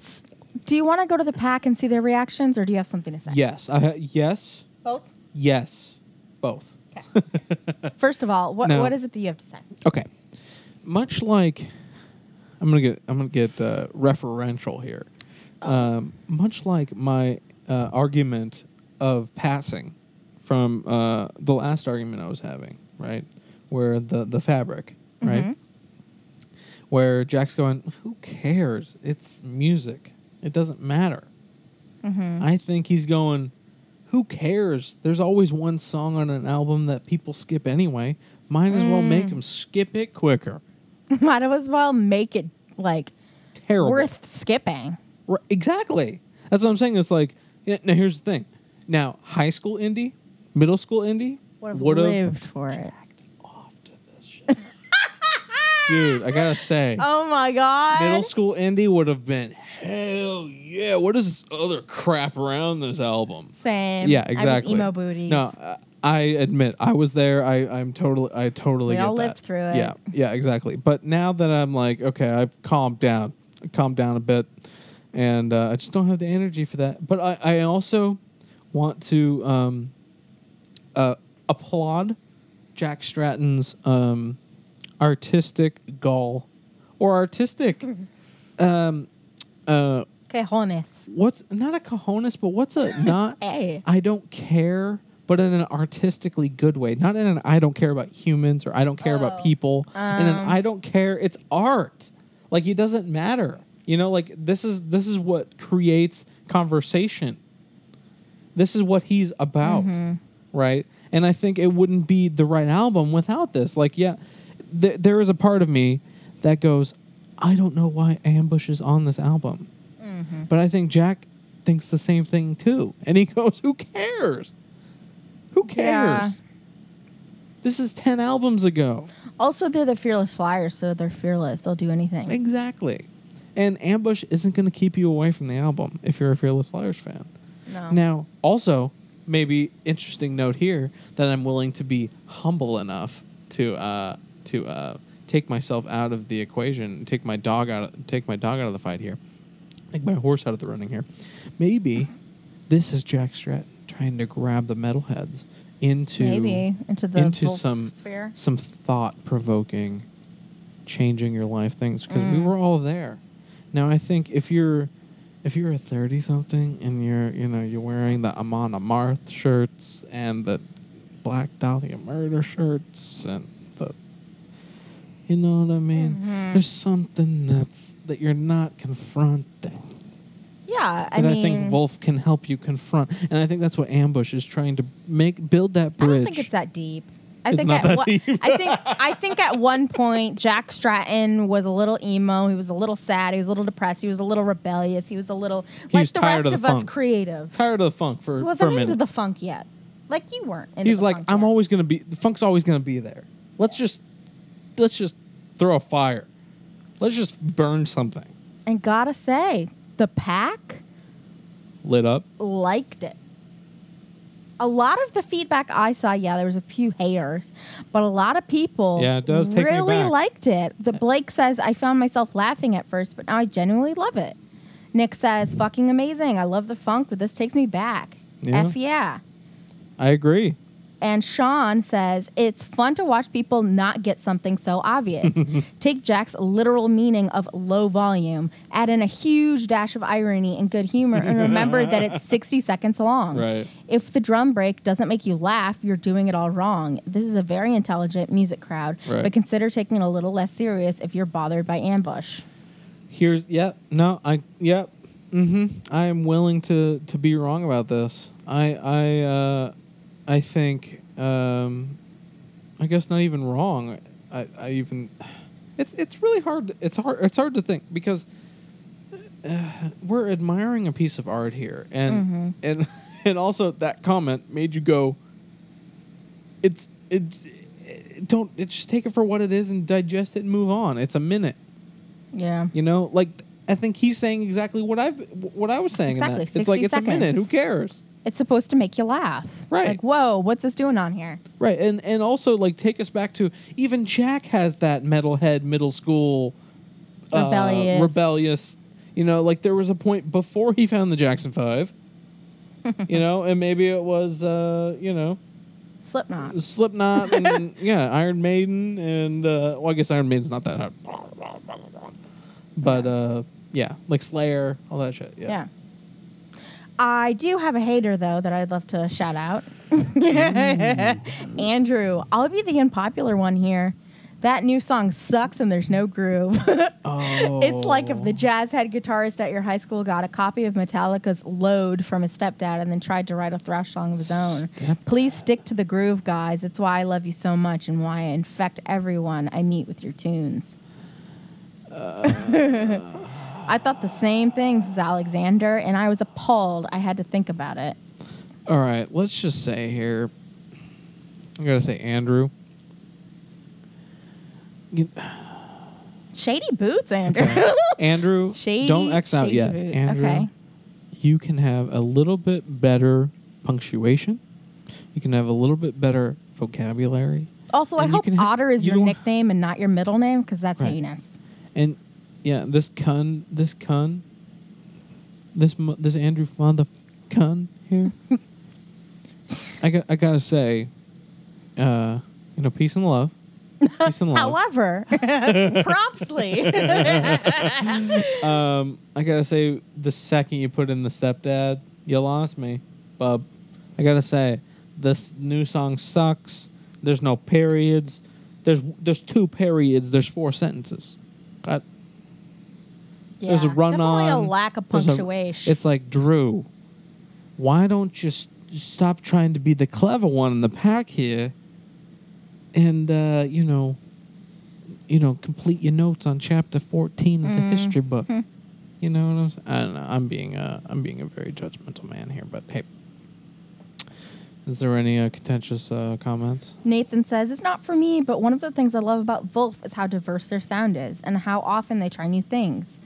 Do you want to go to the pack and see their reactions, or do you have something to say? Yes. Yes. Both? Yes. Both. First of all, what is it that you have to say? Okay, much like I'm gonna get referential here. Much like my argument of passing from the last argument I was having, right, where the fabric, right, mm-hmm. where Jack's going, who cares? It's music. It doesn't matter. Mm-hmm. I think he's going, who cares? There's always one song on an album that people skip anyway. Might as well make them skip it quicker. Might as well make it, like, terrible. Worth skipping. Right, exactly. That's what I'm saying. It's like, yeah, now here's the thing. Now, high school indie, middle school indie would have lived for it. Off to this shit. Dude, I gotta say. Oh, my God. Middle school indie would have been hell yeah. What is this other crap around this album? Same. Yeah, exactly. I was emo booties. No, I admit, I was there. I totally get that. We all lived through it. Yeah, yeah, exactly. But now that I'm like, okay, I've calmed down a bit, and I just don't have the energy for that. But I also want to applaud Jack Stratton's artistic gall, or artistic... cojones. What's not a cojones, but what's a not hey. I don't care, but in an artistically good way. Not in an I don't care about humans or I don't care about people. In an I don't care, it's art. Like, it doesn't matter. You know, like, this is what creates conversation. This is what he's about. Mm-hmm. Right? And I think it wouldn't be the right album without this. Like, yeah, there is a part of me that goes, I don't know why Ambush is on this album. Mm-hmm. But I think Jack thinks the same thing, too. And he goes, who cares? Who cares? Yeah. This is 10 albums ago. Also, they're the Fearless Flyers, so they're fearless. They'll do anything. Exactly. And Ambush isn't going to keep you away from the album if you're a Fearless Flyers fan. No. Now, also, maybe interesting note here that I'm willing to be humble enough to take myself out of the equation, take my dog out of the fight here, take my horse out of the running here. Maybe this is Jack Stratton trying to grab the metalheads into Vulfsphere. some thought-provoking, changing your life things, because we were all there. Now I think if you're if you're a 30-something and you're wearing the Amon Amarth shirts and the Black Dahlia Murder shirts and the, you know what I mean? Mm-hmm. There's something that you're not confronting. Yeah, I mean, I think Vulf can help you confront, and I think that's what Ambush is trying to build that bridge. I don't think it's that deep. I think it's not that deep. I think at one point Jack Stratton was a little emo. He was a little sad. He was a little depressed. He was a little rebellious. He was a little like the rest of us creative. Tired of the funk for a minute. He wasn't into the funk yet. Like you weren't. He's like, I'm always gonna be. The funk's always gonna be there. Let's just throw a fire. Let's just burn something. And gotta say, the pack lit up. Liked it. A lot of the feedback I saw, there was a few haters, but a lot of people really liked it. The Blake says, I found myself laughing at first, but now I genuinely love it. Nick says, fucking amazing. I love the funk, but this takes me back. Yeah. F yeah. I agree. And Sean says, it's fun to watch people not get something so obvious. Take Jack's literal meaning of low volume, add in a huge dash of irony and good humor, and remember that it's 60 seconds long. Right. If the drum break doesn't make you laugh, you're doing it all wrong. This is a very intelligent music crowd, right, but consider taking it a little less serious if you're bothered by Ambush. I am willing to be wrong about this. I think, I guess not even wrong. It's really hard. It's hard to think because we're admiring a piece of art here, and also that comment made you go. Just take it for what it is and digest it and move on. It's a minute. Yeah. You know, like I think he's saying exactly what I was saying. Exactly. In that. It's like it's seconds. A minute. Who cares? It's supposed to make you laugh. Right. Like, whoa, what's this doing on here? Right. And also, like, take us back to even Jack has that metalhead middle school rebellious. You know, like, there was a point before he found the Jackson 5, you know, and maybe it was, you know, Slipknot and, Iron Maiden. And, I guess Iron Maiden's not that hard. But, like Slayer, all that shit. Yeah. I do have a hater, though, that I'd love to shout out. Andrew, I'll be the unpopular one here. That new song sucks and there's no groove. Oh. It's like if the jazz head guitarist at your high school got a copy of Metallica's Load from his stepdad and then tried to write a thrash song of his own. Please stick to the groove, guys. It's why I love you so much and why I infect everyone I meet with your tunes. I thought the same things as Alexander, and I was appalled. I had to think about it. All right, let's just say here, I'm going to say Andrew. Shady boots, Andrew. Okay. Andrew, shady, don't X out yet. Boots. Andrew, okay. You can have a little bit better punctuation. You can have a little bit better vocabulary. Also, I hope Otter is your nickname and not your middle name, because that's heinous. And... yeah, this Andrew Fonda cun here. I gotta say, peace and love. Peace and love. However, promptly. I gotta say, the second you put in the stepdad, you lost me, bub. I gotta say, this new song sucks. There's no periods. There's two periods. There's four sentences. Yeah, there's a run on. Definitely a lack of punctuation. It's like, Drew, why don't you stop trying to be the clever one in the pack here and, complete your notes on chapter 14 of the history book. You know what I'm saying? I don't know. I'm being a very judgmental man here, but hey. Is there any contentious comments? Nathan says, it's not for me, but one of the things I love about Vulf is how diverse their sound is and how often they try new things.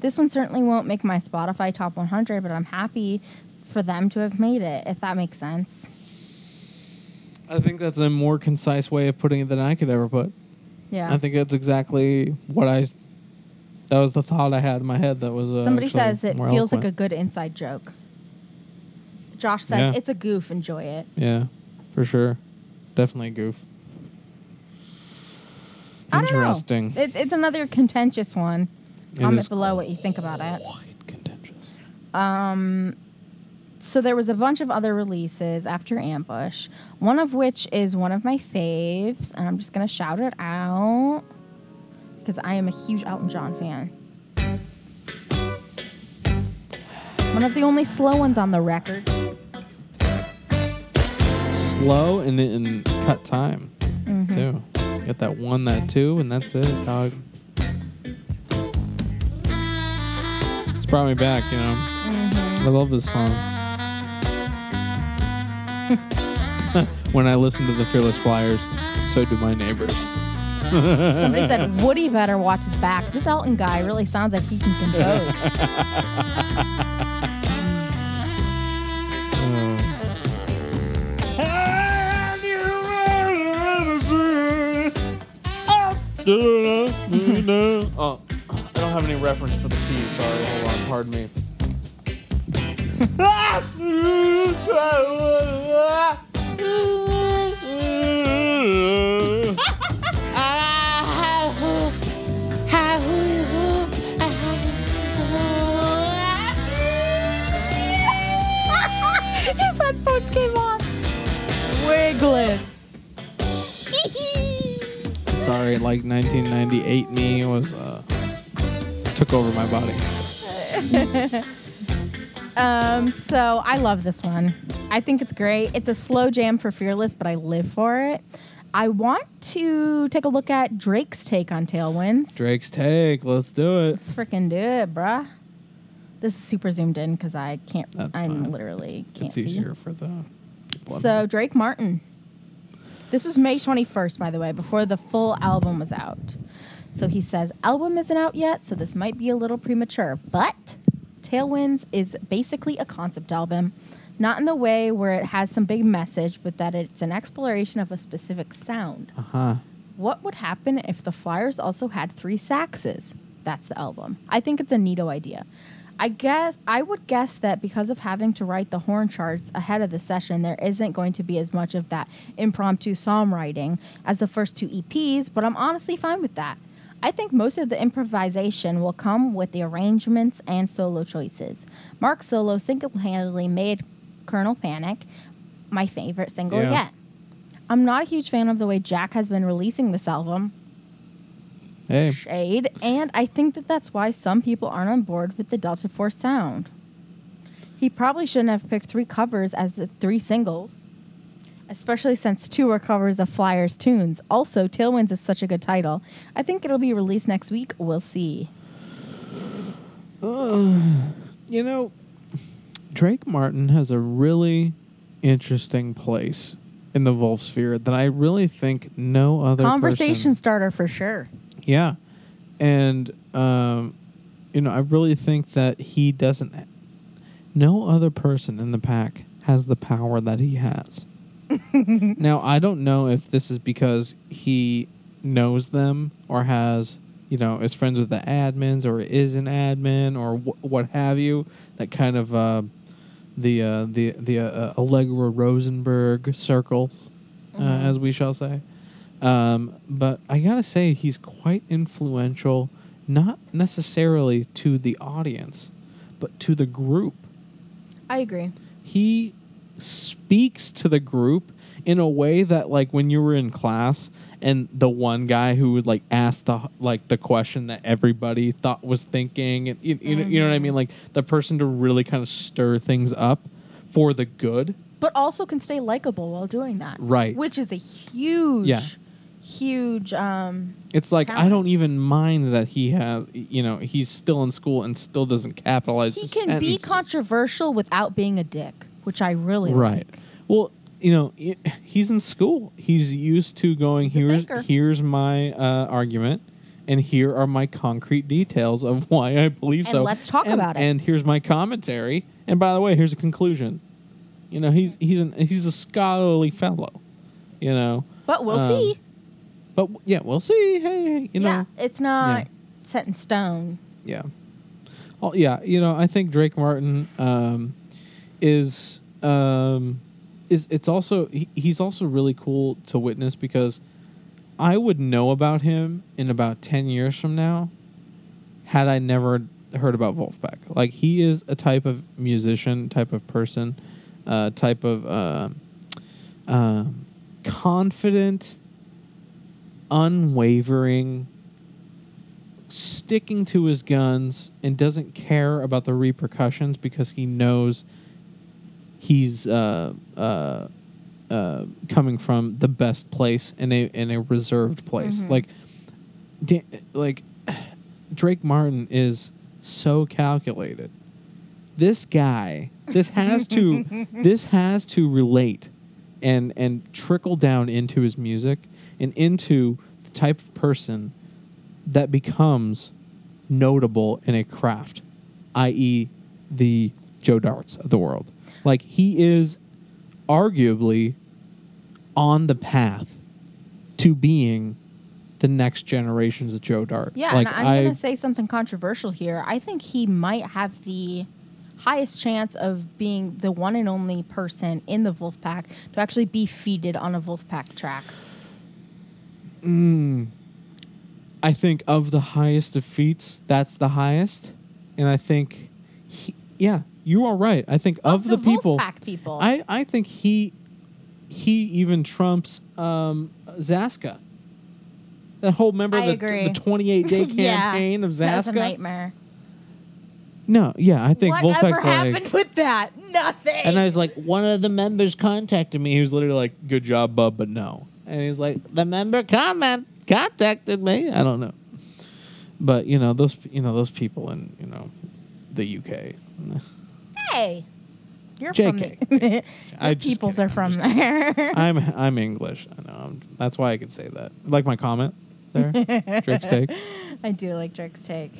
This one certainly won't make my Spotify top 100, but I'm happy for them to have made it, if that makes sense. I think that's a more concise way of putting it than I could ever put. Yeah. I think that's exactly what that was the thought I had in my head that was somebody says it feels like a good inside joke. Josh says, it's a goof. Enjoy it. Yeah, for sure. Definitely a goof. Interesting. I don't know. It's another contentious one. Comment below what you think about it. Quite contentious. So there was a bunch of other releases after Ambush, one of which is one of my faves, and I'm just going to shout it out because I am a huge Elton John fan. One of the only slow ones on the record. Slow and in cut time, too. You got that one, that two, and that's it, dog. It's brought me back, you know. I love this song. When I listen to the Fearless Flyers, so do my neighbors. Somebody said, Woody better watch his back. This Elton guy really sounds like he can compose. Oh, I don't have any reference for the key. Sorry, hold on, pardon me. His headphones came on. Wigless. Sorry, like 1998 me was took over my body. So I love this one. I think it's great. It's a slow jam for Fearless, but I live for it. I want to take a look at Drake's take on Tailwinds. Drake's take. Let's do it. Let's freaking do it, bruh. This is super zoomed in because I can't. I literally can't see. It's easier for the people. So Drake Martin. This was May 21st, by the way, before the full album was out. So he says, album isn't out yet, so this might be a little premature, but Tailwinds is basically a concept album, not in the way where it has some big message, but that it's an exploration of a specific sound. Uh-huh. What would happen if the Flyers also had three saxes? That's the album. I think it's a neato idea. I would guess that because of having to write the horn charts ahead of the session, there isn't going to be as much of that impromptu psalm writing as the first two EPs, but I'm honestly fine with that. I think most of the improvisation will come with the arrangements and solo choices. Mark's solo single-handedly made Colonel Panic my favorite single yet. I'm not a huge fan of the way Jack has been releasing this album. Hey. Shade. And I think that's why some people aren't on board with the Delta Force sound. He probably shouldn't have picked three covers as the three singles, especially since two are covers of Flyers tunes. Also, Tailwinds is such a good title. I think it'll be released next week. We'll see. You know, Drake Martin has a really interesting place in the Vulfsphere that I really think no other conversation person, starter for sure. Yeah. And, you know, I really think that he doesn't... No other person in the pack has the power that he has. Now, I don't know if this is because he knows them or has, you know, is friends with the admins or is an admin or what have you. That kind of the Allegra Rosenberg circles, as we shall say. But I gotta say, he's quite influential, not necessarily to the audience, but to the group. I agree. He speaks to the group in a way that, like, when you were in class and the one guy who would, like, ask the question that everybody thought was thinking, and you know what I mean, like the person to really kind of stir things up for the good, but also can stay likable while doing that, right? Which is a huge, huge. It's like talent. I don't even mind that he has, you know, he's still in school and still doesn't capitalize. He can sentences. Be controversial without being a dick. Which I really like. Well, you know, he's in school. He's used to going, here's my argument, and here are my concrete details of why I believe and so. And let's talk about it. And here's my commentary. And by the way, here's a conclusion. You know, he's a scholarly fellow, you know. But we'll see. But, yeah, we'll see. Hey, you know. Yeah, it's not set in stone. Yeah. Oh, yeah, you know, I think Drake Martin... he's also really cool to witness because I would know about him in about 10 years from now had I never heard about Vulfpeck. Like, he is a type of musician, type of person, type of confident, unwavering, sticking to his guns, and doesn't care about the repercussions because he knows he's coming from the best place, in a reserved place. Mm-hmm. Like Drake Martin is so calculated. This guy, this has to relate and trickle down into his music and into the type of person that becomes notable in a craft, i.e. the Joe Darts of the world. Like, he is arguably on the path to being the next generations of Joe Dart. Yeah, like, and I'm going to say something controversial here. I think he might have the highest chance of being the one and only person in the Vulfpack to actually be featured on a Vulfpack track. I think of the highest of feats, that's the highest. And I think, you are right. I think of the people. I think he even trumps Zaska. That whole, remember the 28-day campaign of Zaska? That was a nightmare. No, yeah, I think Vulfpeck's like... Whatever happened with that? Nothing. And I was like, one of the members contacted me. He was literally like, good job, bub, but no. And he's like, the member contacted me. I don't know. But, those people in, the UK. Hey. You're JK. From the peoples kidding. Are from there. I'm English. I know. That's why I could say that. Like my comment there, Drake's take. I do like Drake's take.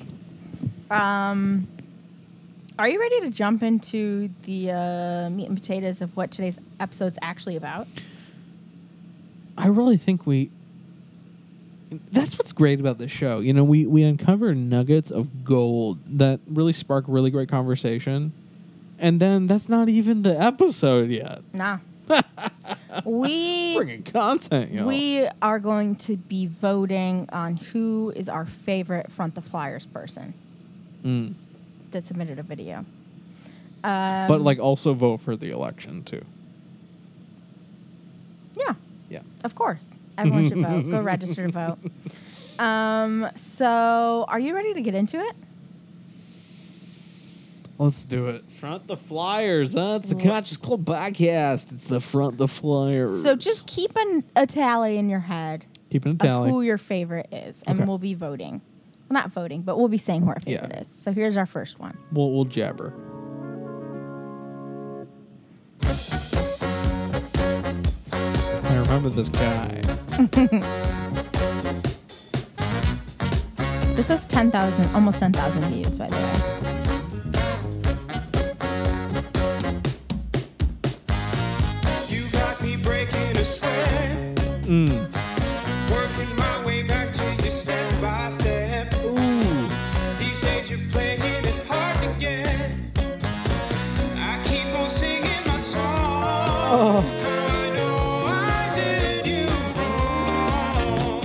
Are you ready to jump into the meat and potatoes of what today's episode's actually about? I really think that's what's great about this show. We uncover nuggets of gold that really spark really great conversation. And then that's not even the episode yet. Nah. We bringing content, y'all. We are going to be voting on who is our favorite Front the Flyers person that submitted a video. But also vote for the election too. Yeah. Yeah. Of course. Everyone should vote. Go register to vote. So are you ready to get into it? Let's do it. Front the Flyers, huh? It's the Conscious Club podcast. It's the Front the Flyers. So just keep a tally in your head. Keeping a tally. Of who your favorite is. And we'll be voting. Well, not voting, but we'll be saying who our favorite is. So here's our first one. We'll jabber. I remember this guy. This has almost 10,000 views, by the way. Working my way back to you step by step. Ooh. These days you're playing it hard to get. I keep on singing my song. Oh. I know I did you wrong.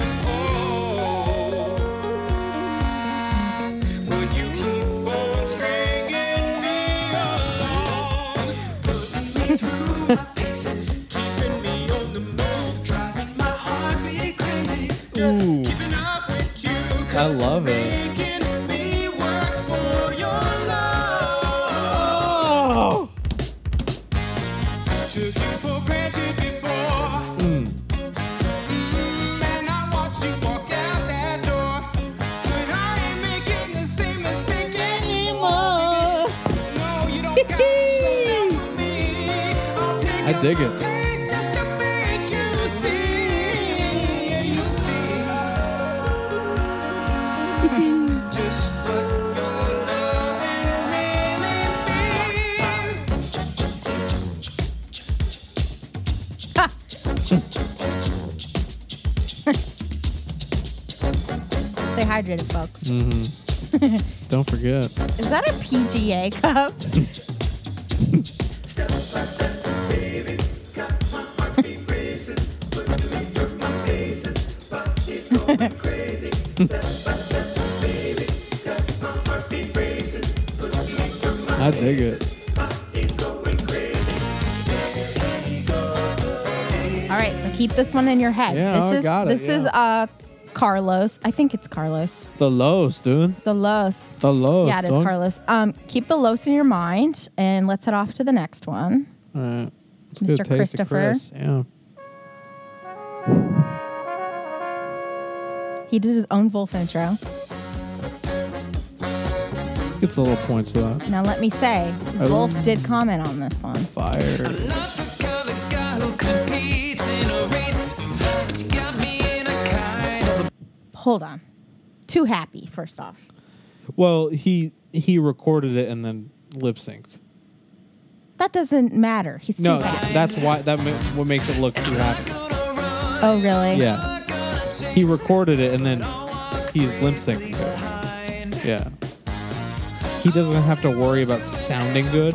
Oh. But you keep on stringing me along, putting me through my paces. I love it. Me work for your love. Oh. Took you for granted before. And I watch you walk out that door. But I ain't making the same mistake anymore. No, you don't got slow down for me. I dig it. Stay hydrated, folks. Mm-hmm. Don't forget. Is that a PGA cup? Step by step, baby. Got my heart beat racing. Put me through my paces. But it's going crazy. Step by step, baby. Got my heart beat racing. I dig it. All right, so keep this one in your head. Yeah, this is Carlos. I think it's Carlos. The Los, dude. The Los. The Los. Yeah, it is Carlos. Keep the Los in your mind, and let's head off to the next one. All right. Let's Mr. Go taste Christopher. Of Chris. Yeah. He did his own Vulf intro. Gets a little points for that. Now let me say, Vulf did comment on this one. Fire. Hold on. Too happy, first off. Well, he recorded it and then lip synced. That doesn't matter. He's too happy. No, that's why. What makes it look too happy. Oh, really? Yeah. He recorded it and then he's lip syncing it. Yeah. He doesn't have to worry about sounding good.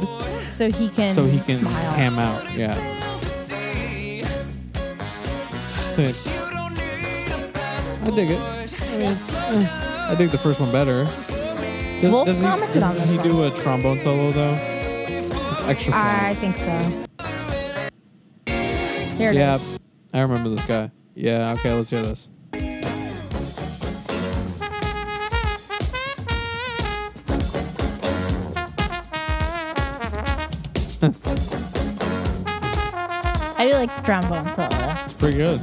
So he can smile. Ham out. Yeah. So I dig it. I dig the first one better. Vulf commented on this one. Does he do a trombone solo, though? It's extra fun. I think so. Here it is. I remember this guy. Yeah, okay, let's hear this. I do like trombone solo, though. It's pretty good.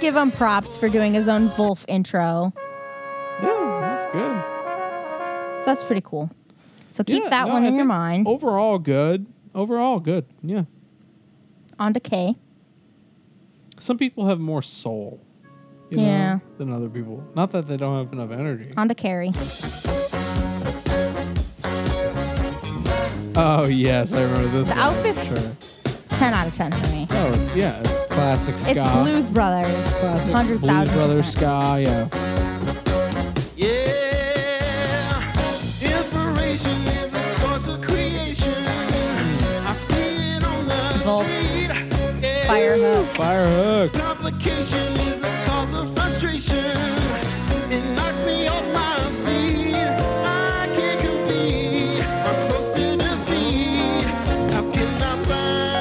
Give him props for doing his own Vulf intro. Yeah, that's good. So that's pretty cool. So keep that one in your mind. Overall good. Yeah. On to K. Some people have more soul than other people. Not that they don't have enough energy. On to Carrie. Oh, yes. I remember this one. The outfits. 10 out of 10 for me. Oh, it's classic ska. It's Blues Brothers. Classic 100,000%. Blues Brothers ska, yeah. Yeah. Inspiration is a source of creation. I see it on the feed. Yeah. Firehook. Complication is a cause of frustration. It knocks me off my feet. I can't compete. I'm close to defeat. How can I find?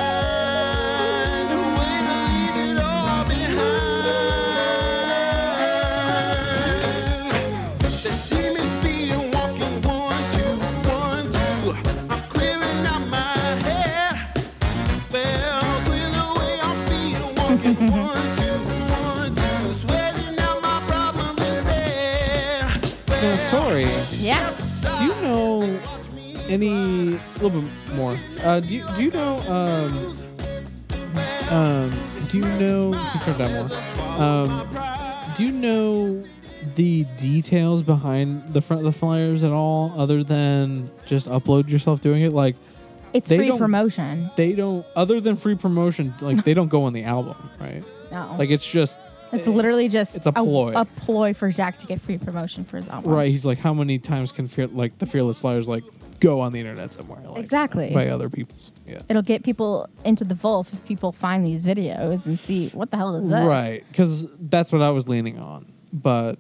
Tori. Yeah. Do you know any a little bit more? Do you know the details behind the front of the Flyers at all, other than just upload yourself doing it? Like, it's free promotion. They don't, other than free promotion, like they don't go on the album, right? No. Like it's just. It's literally just it's a ploy. A ploy for Jack to get free promotion for his album. Right. He's like, how many times can the Fearless Flyers go on the internet somewhere? Like, exactly. By other people's. Yeah. It'll get people into the Vulf if people find these videos and see what the hell is this. Right. Because that's what I was leaning on, but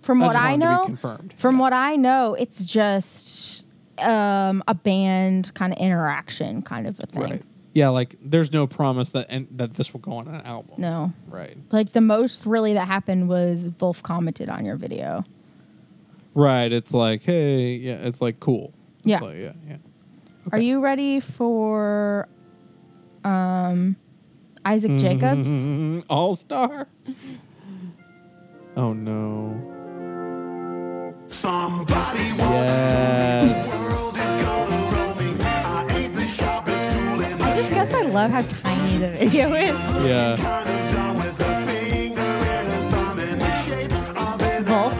from what I know, to be confirmed. From what I know, it's just a band kind of interaction, kind of a thing. Right. Yeah, like there's no promise that this will go on an album. No. Right. Like the most really that happened was Vulf commented on your video. Right. It's like, hey, yeah, it's like cool. It's yeah. Like, yeah. Okay. Are you ready for Isaac Jacobs? All Star? Oh no. Somebody wants the world is gonna roll me. I ain't the sharpest tool. I guess I love how tiny the video is. Yeah. Vulf.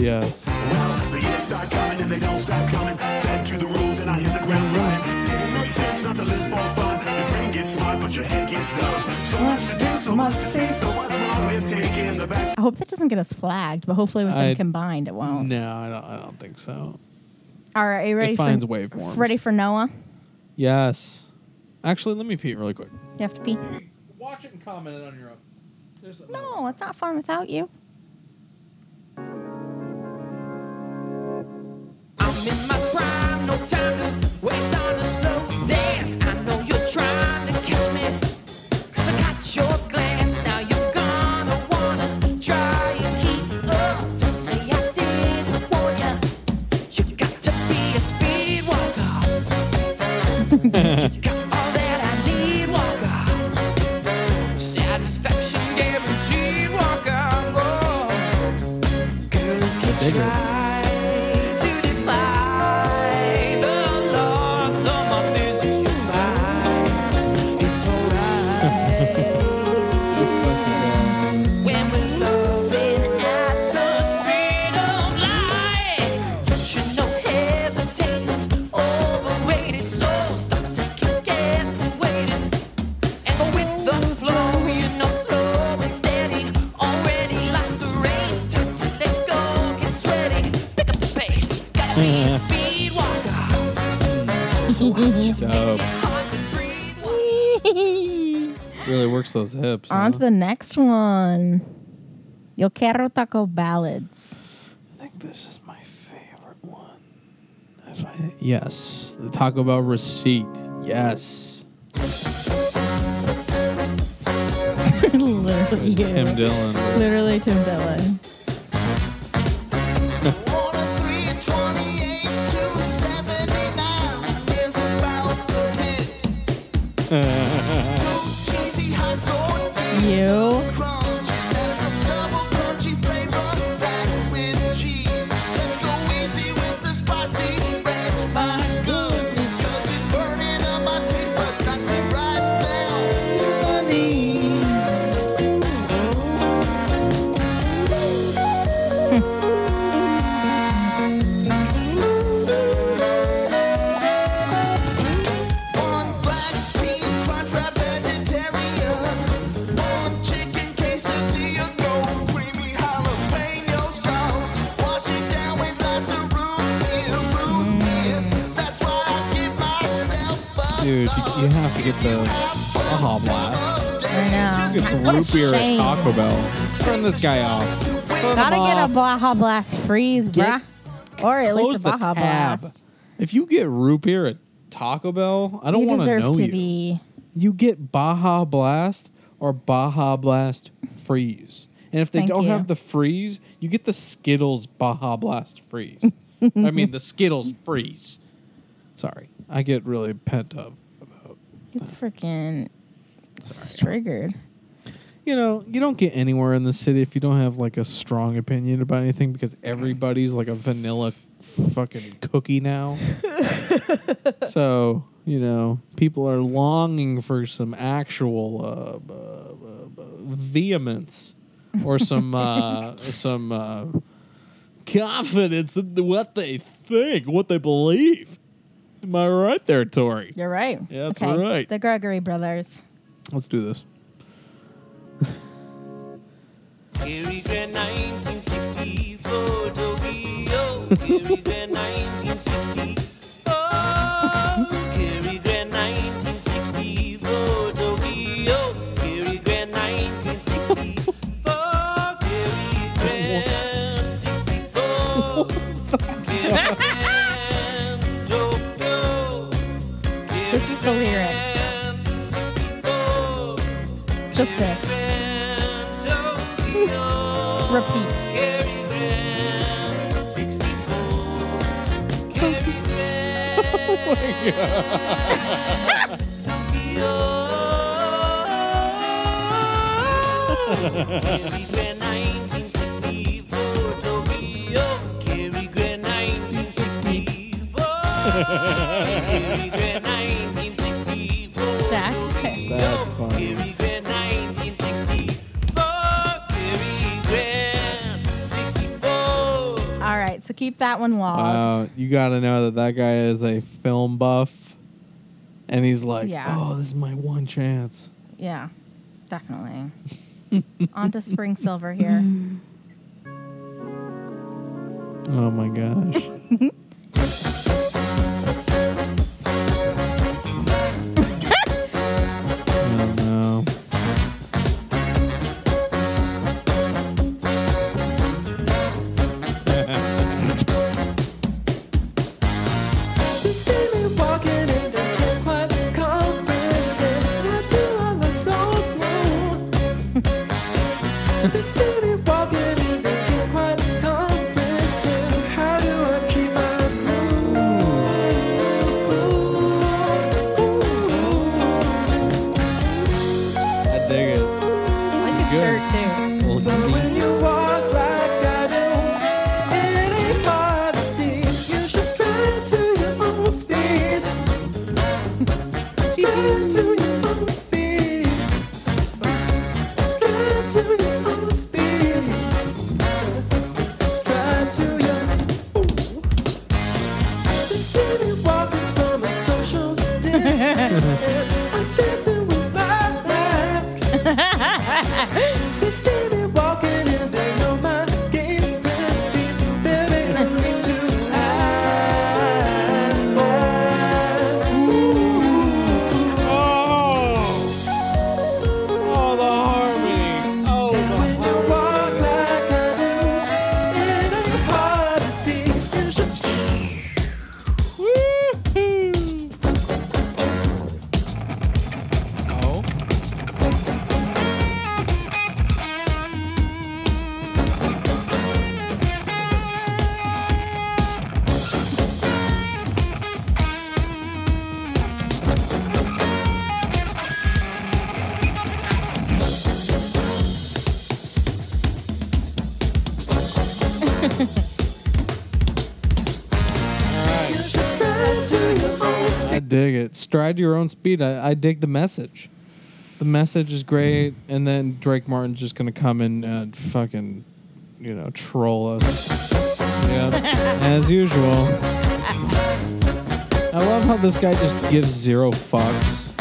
Yes. Well, the years start coming and they don't stop coming. Fed to the rules and I hit the ground running. Didn't make sense not to live for fun. Your brain gets smart, but your head gets dumb. So much to do, so much to see, so much wrong with I hope that doesn't get us flagged, but hopefully with them combined, it won't. No, I don't think so. All right, are you ready? It finds waveforms. Ready for Noah? Yes. Actually, let me pee really quick. You have to pee. Watch it and comment it on your own. No, it's not fun without you. I'm in my prime, no time to waste on a slow dance. I know you're trying to catch me, 'cause I got your glance. Now you're gonna wanna try and keep up. Don't say I didn't warn ya. You got to be a speed walker. You got all that I need, walker. Satisfaction guaranteed, walker. Oh, girl, if you try. Really works those hips. On to the next one. Yo Quiero Taco Ballads. I think this is my favorite one. Yes. The Taco Bell receipt. Yes. Literally. Tim Dillon. Literally Tim Dillon. You. You have to get the Baja Blast. I know. You get the root beer at Taco Bell. Turn this guy off. Gotta get a Baja Blast freeze, bruh. Or at least a Baja Blast. If you get root beer at Taco Bell, I don't want to know you. You get Baja Blast or Baja Blast freeze. And if they don't have the freeze, you get the Skittles Baja Blast freeze. I mean, the Skittles freeze. Sorry. I get really pent up. It's freaking triggered. You know, you don't get anywhere in the city if you don't have like a strong opinion about anything because everybody's like a vanilla fucking cookie now. So, you know, people are longing for some actual vehemence or some confidence in what they think, what they believe. Am I right there, Tori? You're right. Yeah, that's right. The Gregory Brothers. Let's do this. Here we go, 1964, Tokyo. Here we go, 1964. Here we go, 1964, Tokyo. Here we go, 1964. Here we go, 64. Just this. Repeat. Oh my God. That's funny. So keep that one logged. You got to know that guy is a film buff. And he's like, oh, this is my one chance. Yeah, definitely. On to Spring Silver here. Oh, my gosh. Stride your own speed. I dig the message. The message is great, and then Drake Martin's just gonna come in and fucking, you know, troll us. Yeah, as usual. I love how this guy just gives zero fucks,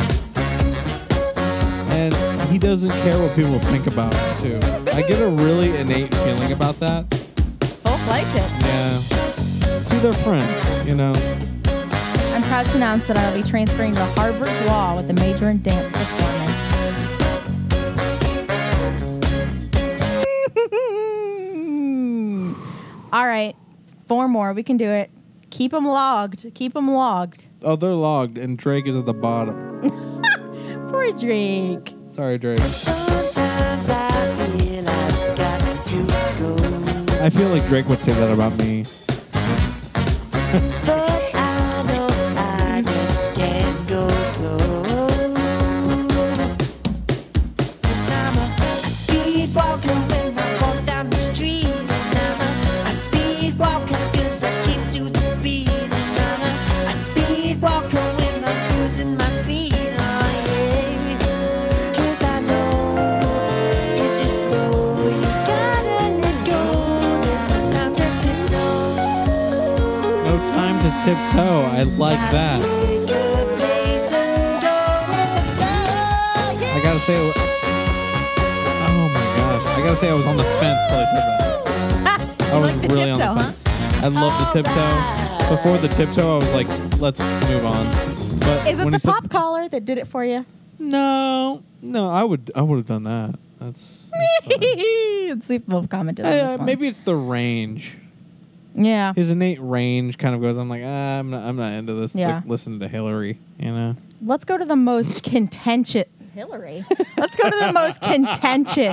and he doesn't care what people think about him too. I get a really innate feeling about that. Both liked it. Yeah. See, they're friends, you know. Proud to announce that I will be transferring to Harvard Law with a major in dance performance. All right, four more. We can do it. Keep them logged. Keep them logged. Oh, they're logged, and Drake is at the bottom. Poor Drake. Sorry, Drake. Sometimes I feel I've got to go. I feel like Drake would say that about me. Tiptoe, I like that. I gotta say, oh my gosh, I gotta say I was on the fence till I said that. I was like really tiptoe, on the fence. Huh? I love the tiptoe. Right. Before the tiptoe, I was like, let's move on. But is it the pop collar that did it for you? No, I would have done that. That's. Let's see if we'll comment on this one. Maybe it's the range. Yeah. His innate range kind of goes, I'm like, I'm not into this. It's like listening to Hillary, you know? Let's go to the most contentious. Hillary? Let's go to the most contentious.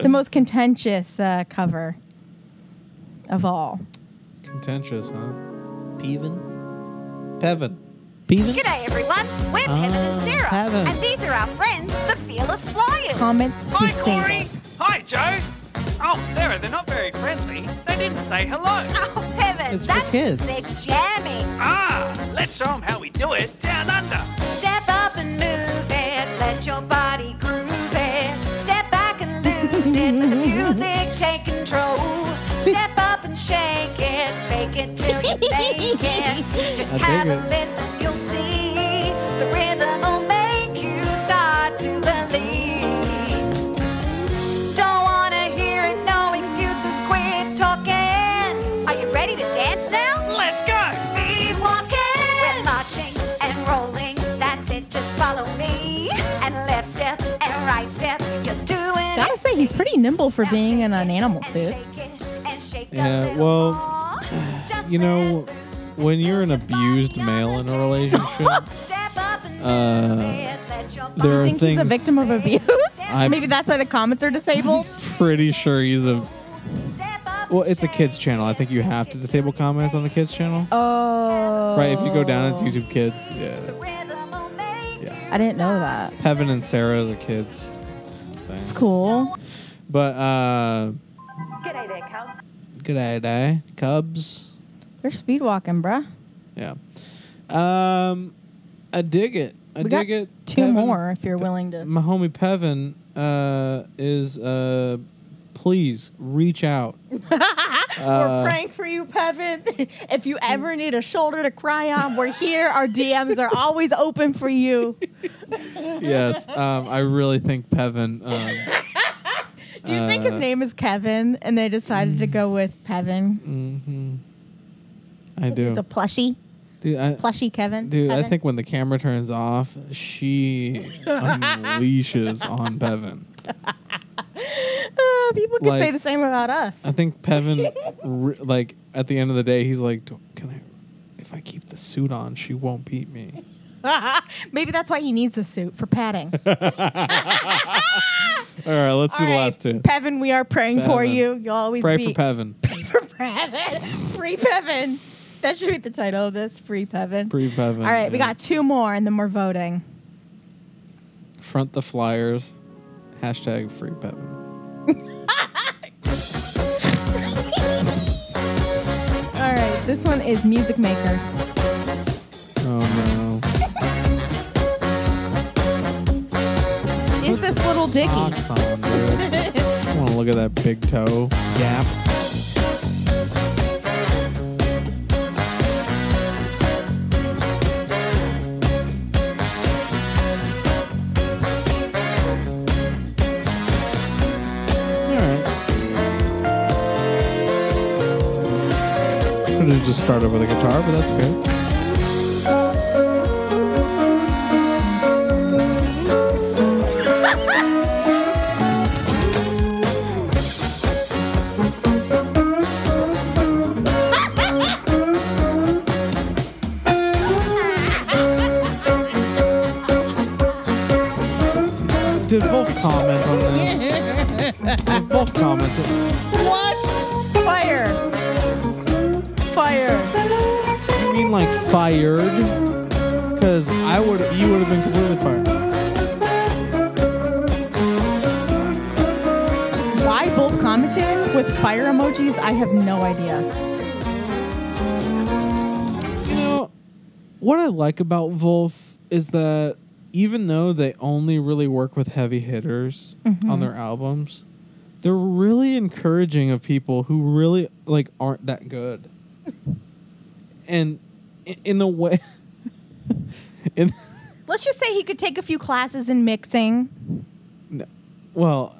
The most contentious cover of all. Contentious, huh? Pevin. G'day, everyone. We're Pevin and Sarah. Pevin. And these are our friends, the Fearless Flyers. Comments. Hi, Corey. Hi, Joe. Oh, Sarah, they're not very friendly. They didn't say hello. Oh, Pevin, that's because they're jamming. Ah, let's show them how we do it down under. Step up and move it. Let your body groove it. Step back and lose it. Let the music take control. Step up and shake it. Fake it till you make it. Just have a listen, you'll see. The rhythm will make you start to believe. step you're doing. Gotta say, he's pretty nimble for being in an animal suit. Yeah, well, you know, when you're an abused male in a relationship, there are things. He's a victim of abuse. Maybe that's why the comments are disabled. Pretty sure he's a. Well, it's a kids channel. I think you have to disable comments on a kids channel. Oh. Right. If you go down, it's YouTube Kids. Yeah. I didn't know that. Heaven and Sarah, the kids thing. It's cool. But G'day there, Cubs. G'day there, Cubs. They're speed walking, bruh. Yeah. I dig it. I dig it. Two Pevin, more, if you're willing to. My homie Pevin is. Please reach out. We're praying for you, Pevin. If you ever need a shoulder to cry on, we're here. Our DMs are always open for you. Yes. I really think Pevin. Do you think his name is Kevin and they decided to go with Pevin? Mm-hmm. I do. He's a plushie. Dude, plushie Kevin. Dude, Pevin. I think when the camera turns off, she unleashes on Pevin. People can say the same about us. I think Pevin, like at the end of the day, he's like, if I keep the suit on, she won't beat me. Maybe that's why he needs the suit for padding. All right, let's do the last two. Pevin, we are praying for you. You'll always pray for Pevin. Pray for Pevin. Free Pevin. That should be the title of this. Free Pevin. Free Pevin. All right, yeah. We got two more, and then we're voting. Front the Flyers. # free Pevin. All right, this one is Music Maker. Oh, no. Is this Little Dicky? Socks on, dude. I want to look at that big toe gap. Just start over the guitar, but that's good. Did Vulf comment on this? Did Vulf comment? What? Fire! Fire. You mean like fired? Because you would have been completely fired. Why Vulf commented with fire emojis? I have no idea. You know, what I like about Vulf is that even though they only really work with heavy hitters on their albums, they're really encouraging of people who really like aren't that good. And in the way, let's just say he could take a few classes in mixing. No, well,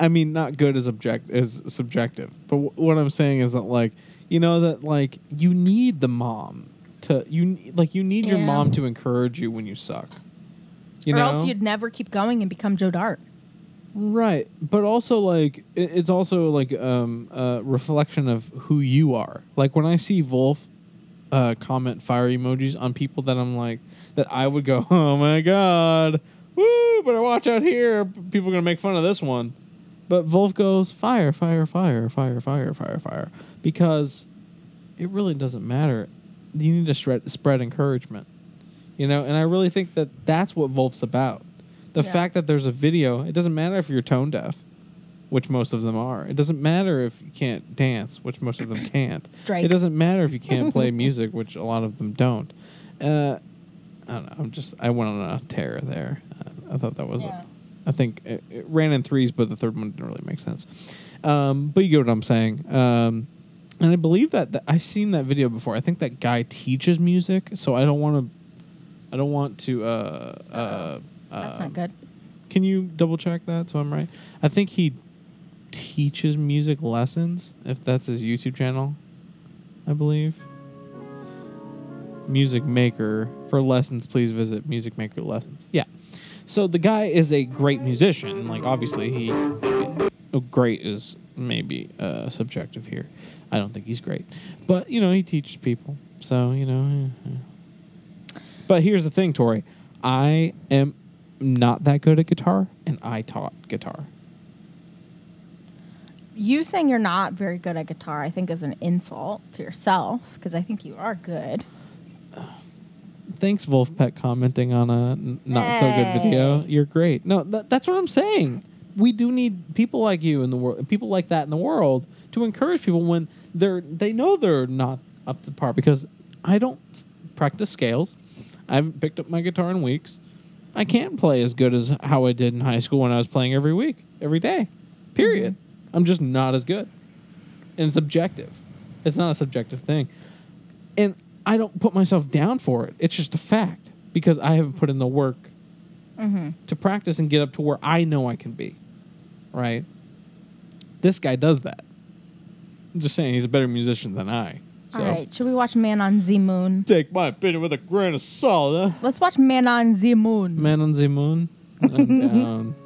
I mean, not good is subjective. But what I'm saying is that, like, you know, that like you need the mom to you need your mom to encourage you when you suck. Or else you'd never keep going and become Joe Dart. Right, but also like it's also like a reflection of who you are. Like when I see Vulf comment fire emojis on people that I'm like that I would go, oh my god, woo! Better watch out here. People are gonna make fun of this one. But Vulf goes fire, fire, fire, fire, fire, fire, fire, because it really doesn't matter. You need to spread encouragement, you know. And I really think that that's what Vulf's about. The fact that there's a video, it doesn't matter if you're tone deaf, which most of them are. It doesn't matter if you can't dance, which most of them can't. Drake. It doesn't matter if you can't play music, which a lot of them don't. I don't know. I went on a tear there. I thought that was I think it ran in threes, but the third one didn't really make sense. But you get what I'm saying. And I believe that I've seen that video before. I think that guy teaches music, so I don't want to. That's not good. Can you double check that so I'm right? I think he teaches music lessons, if that's his YouTube channel, I believe. Music Maker. For lessons, please visit Music Maker Lessons. Yeah. So the guy is a great musician. Like, obviously, he... great is maybe subjective here. I don't think he's great. But, you know, he teaches people. So, you know... Yeah. But here's the thing, Tori. I am not that good at guitar, and I taught guitar. You saying you're not very good at guitar, I think, is an insult to yourself, because I think you are good. Thanks, Vulfpeck, commenting on a not-so-good video. You're great. No, that's what I'm saying. We do need people like you in the world, people like that in the world, to encourage people when they know they're not up to par, because I don't practice scales. I haven't picked up my guitar in weeks. I can't play as good as how I did in high school when I was playing every week, every day, period. Mm-hmm. I'm just not as good. And it's objective. It's not a subjective thing. And I don't put myself down for it. It's just a fact, because I haven't put in the work to practice and get up to where I know I can be. Right? This guy does that. I'm just saying he's a better musician than I. So. All right. Should we watch Man on the Moon? Take my opinion with a grain of salt. Huh? Let's watch Man on the Moon. Man on the Moon? I'm down.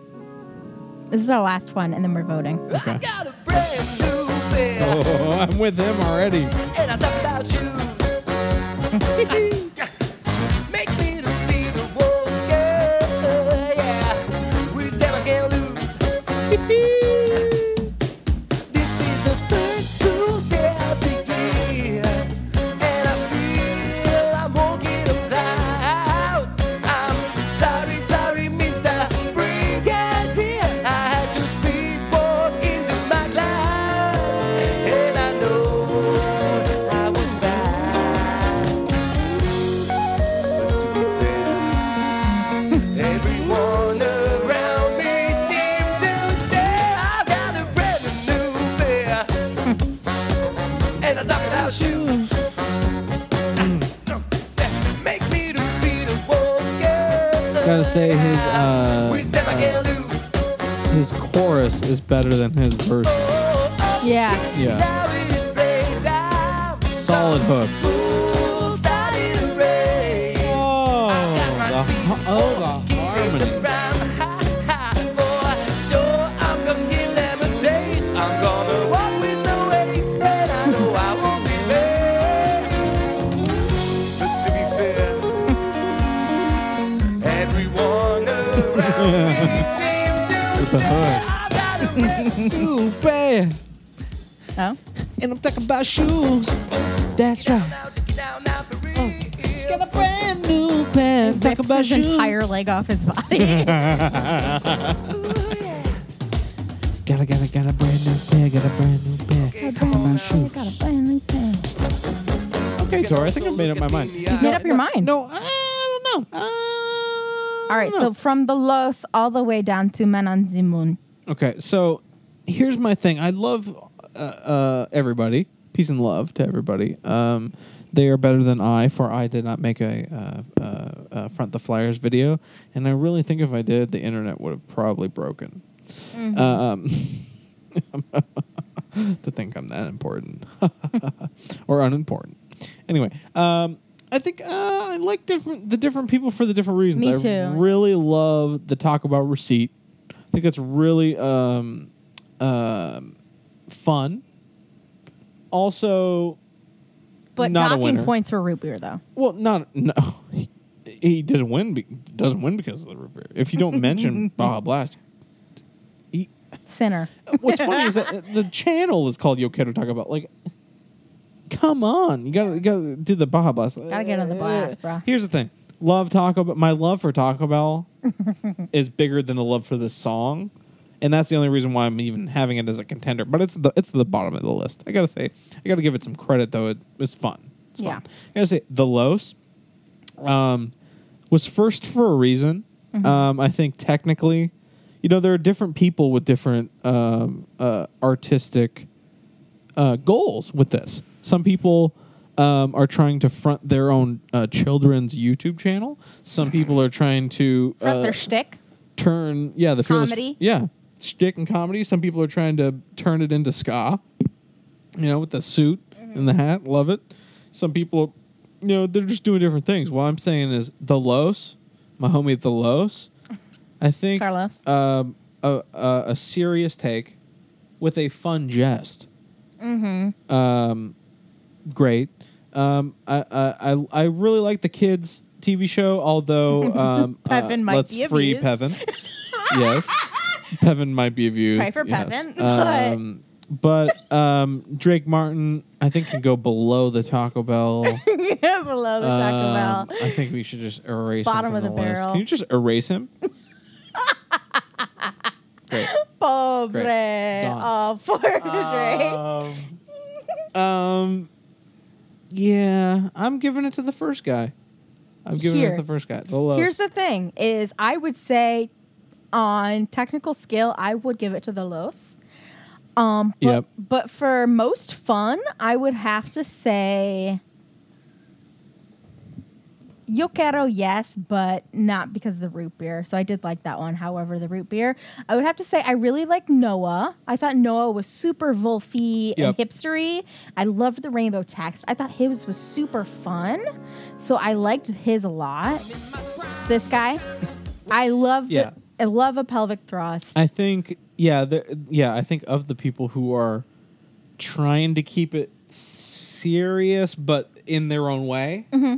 This is our last one, and then we're voting. Okay. I got a brand new beer. Oh, I'm with him already. And I talk about you. Make me to see the world, girl. Yeah, we just never can lose. This is the first cool day of the year, and I feel I won't get out. I'm sorry, Mr. Brigadier. I had to speedboat into my glass, and I know I was bad. But to be fair, everyone around me seemed to stare. I've got a brand new beer, and I talk about shoes. Make me to speed a walk. Gotta say his his chorus is better than his verse. Yeah. Yeah. Solid hook. The harmony. With the hook. Ooh, babe. Oh? And I'm talking about shoes. That's right. Got a brand new pair. Talk Rips about his shoes. Entire leg off his body. Got a brand new pair. Got a brand new pair. Okay, talk about shoes. Got a brand new pair. Okay, Tori, I think I made up my mind. You've made up your mind. No, I don't know. All right, so from the Los all the way down to Man on the Moon. Okay, so here's my thing. I love everybody. Peace and love to everybody. They are better than I, for I did not make a Front the Flyers video. And I really think if I did, the internet would have probably broken. Mm-hmm. To think I'm that important. Or unimportant. Anyway, I think I like the different people for the different reasons. Me too. I really love the Talk About Receipt. I think that's really fun. Also, but not knocking a winner. Points for root beer, though. Well, no, he doesn't win because of the root beer. If you don't mention Baja Blast, sinner. What's funny is that the channel is called Yo Quiero Talk About. Like, come on. You gotta do the Baja Blast. Gotta get on the blast, bro. Here's the thing. Love Taco Bell. My love for Taco Bell is bigger than the love for this song. And that's the only reason why I'm even having it as a contender. But it's the bottom of the list. I gotta say. I gotta give it some credit, though. It was fun. It's fun. I gotta say, the Los was first for a reason. Mm-hmm. I think technically, you know, there are different people with different artistic goals with this. Some people are trying to front their own children's YouTube channel. Some people are trying to front their shtick. Turn the fearless comedy. Yeah, shtick and comedy. Some people are trying to turn it into ska. You know, with the suit and the hat, love it. Some people, they're just doing different things. What I'm saying is the Los, my homie at the Los, I think Carlos. A serious take with a fun jest. Mm-hmm. Great. I really like the kids' TV show, although Pevin might let's be free Pevin. Yes, Pevin might be abused. Pray for Pevin. Yes. But Drake Martin, I think, can go below the Taco Bell. Below the Taco Bell. I think we should just erase bottom him of the barrel. List. Can you just erase him? Great. Pobre. Great. Oh, poor Drake. Yeah, I'm giving it to the first guy. Here's the thing is I would say on technical skill, I would give it to the Los. But for most fun, I would have to say Yo Quiero, yes, but not because of the root beer. So I did like that one. However, the root beer, I would have to say I really like Noah. I thought Noah was super Vulfy and hipstery. I loved the rainbow text. I thought his was super fun. So I liked his a lot. This guy. I love a pelvic thrust. I think, I think of the people who are trying to keep it serious, but in their own way. Mm-hmm.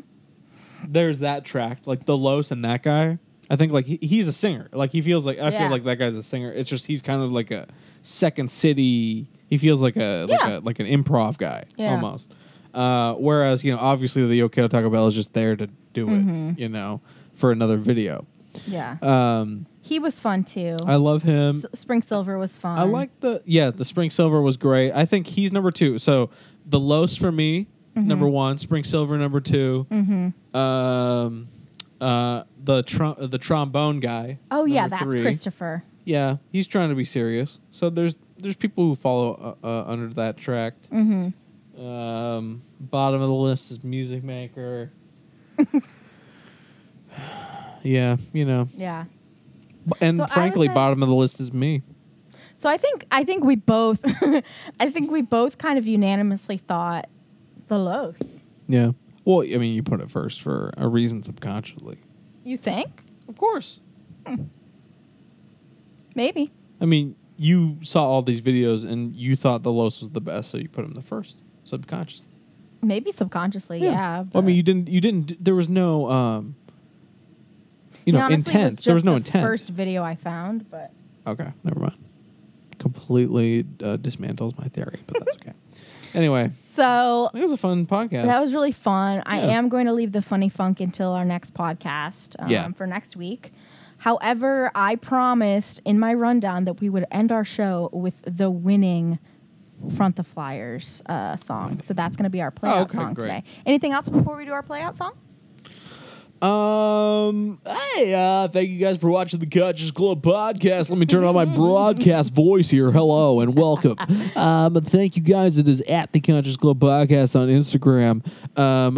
There's that track, like the Los and that guy. I think like he's a singer. Like he feels like feel like that guy's a singer. It's just he's kind of like a Second City. He feels like an improv guy almost. Whereas obviously the Yo Quiero Taco Bell is just there to do it. For another video. Yeah. He was fun too. I love him. Spring Silver was fun. I like the Spring Silver was great. I think he's number two. So the Los for me. Mm-hmm. Number one, Spring Silver. Number two, the trombone guy. Oh yeah, that's three. Christopher. Yeah, he's trying to be serious. So there's people who follow under that track. Mm-hmm. Bottom of the list is Music Maker. Yeah, Yeah, and so frankly, bottom of the list is me. So I think we both, kind of unanimously thought. The Los. Yeah. Well, I mean, you put it first for a reason subconsciously. You think? Of course. Maybe. I mean, you saw all these videos and you thought the Los was the best, so you put them the first subconsciously. Maybe subconsciously, yeah. Well, I mean, you didn't. There was no. Honestly, intent. It was just there was no intent. First video I found, but. Okay, never mind. Completely dismantles my theory, but that's okay. Anyway, so it was a fun podcast. That was really fun. Yeah. I am going to leave the funny funk until our next podcast for next week. However, I promised in my rundown that we would end our show with the winning Front the Flyers song. So that's going to be our playout song today. Anything else before we do our playout song? Hey, thank you guys for watching the Conscious Club podcast. Let me turn on my broadcast voice here. Hello and welcome. Thank you guys. It is at the Conscious Club podcast on Instagram.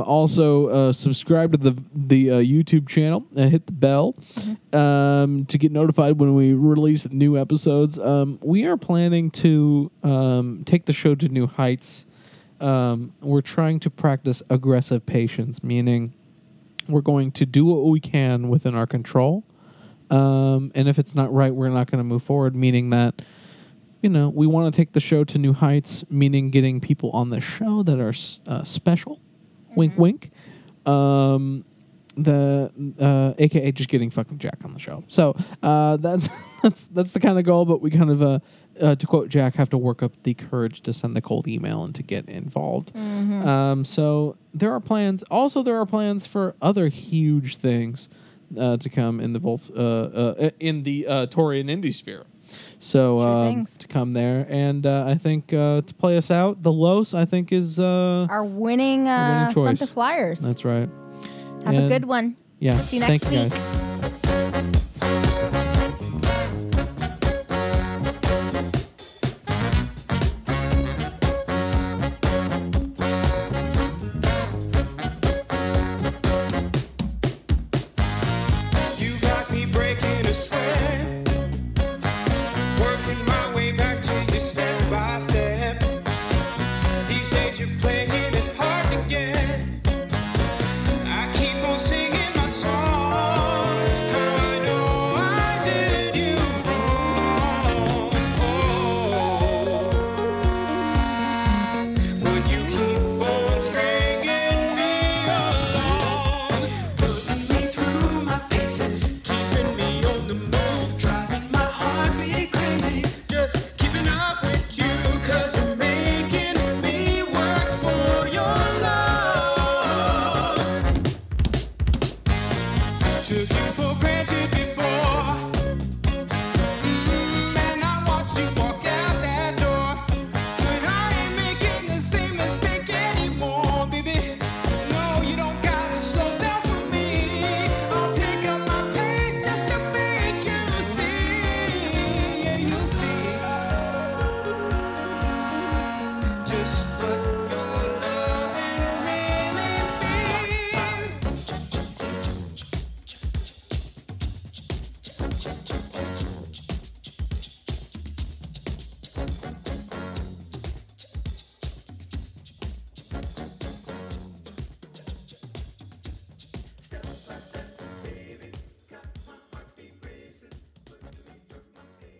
Also, subscribe to the YouTube channel and hit the bell, to get notified when we release new episodes. We are planning to, take the show to new heights. We're trying to practice aggressive patience, meaning, we're going to do what we can within our control. And if it's not right, we're not going to move forward, meaning that, we want to take the show to new heights, meaning getting people on the show that are special. Mm-hmm. Wink, wink. AKA just getting fucking Jack on the show. So that's the kind of goal, but we kind of... to quote Jack, have to work up the courage to send the cold email and to get involved. Mm-hmm. So there are plans. Also, there are plans for other huge things to come in the Tori and Indie sphere. So to come there, and I think to play us out, the Los I think is our winning choice. Front the Flyers. That's right. Have a good one. Yeah. See you next week. Guys. Singing my song.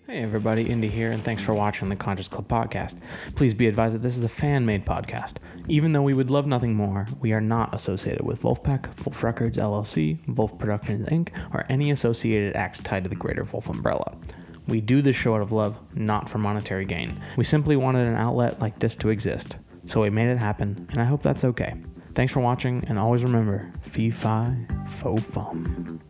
Hey everybody, Indy here, and thanks for watching the Conscious Club podcast. Please be advised that this is a fan-made podcast. Even though we would love nothing more, we are not associated with Vulfpeck, Vulf Records, LLC, Vulf Productions, Inc., or any associated acts tied to the greater Vulf umbrella. We do this show out of love, not for monetary gain. We simply wanted an outlet like this to exist, so we made it happen, and I hope that's okay. Thanks for watching, and always remember, fee-fi, fo-fum.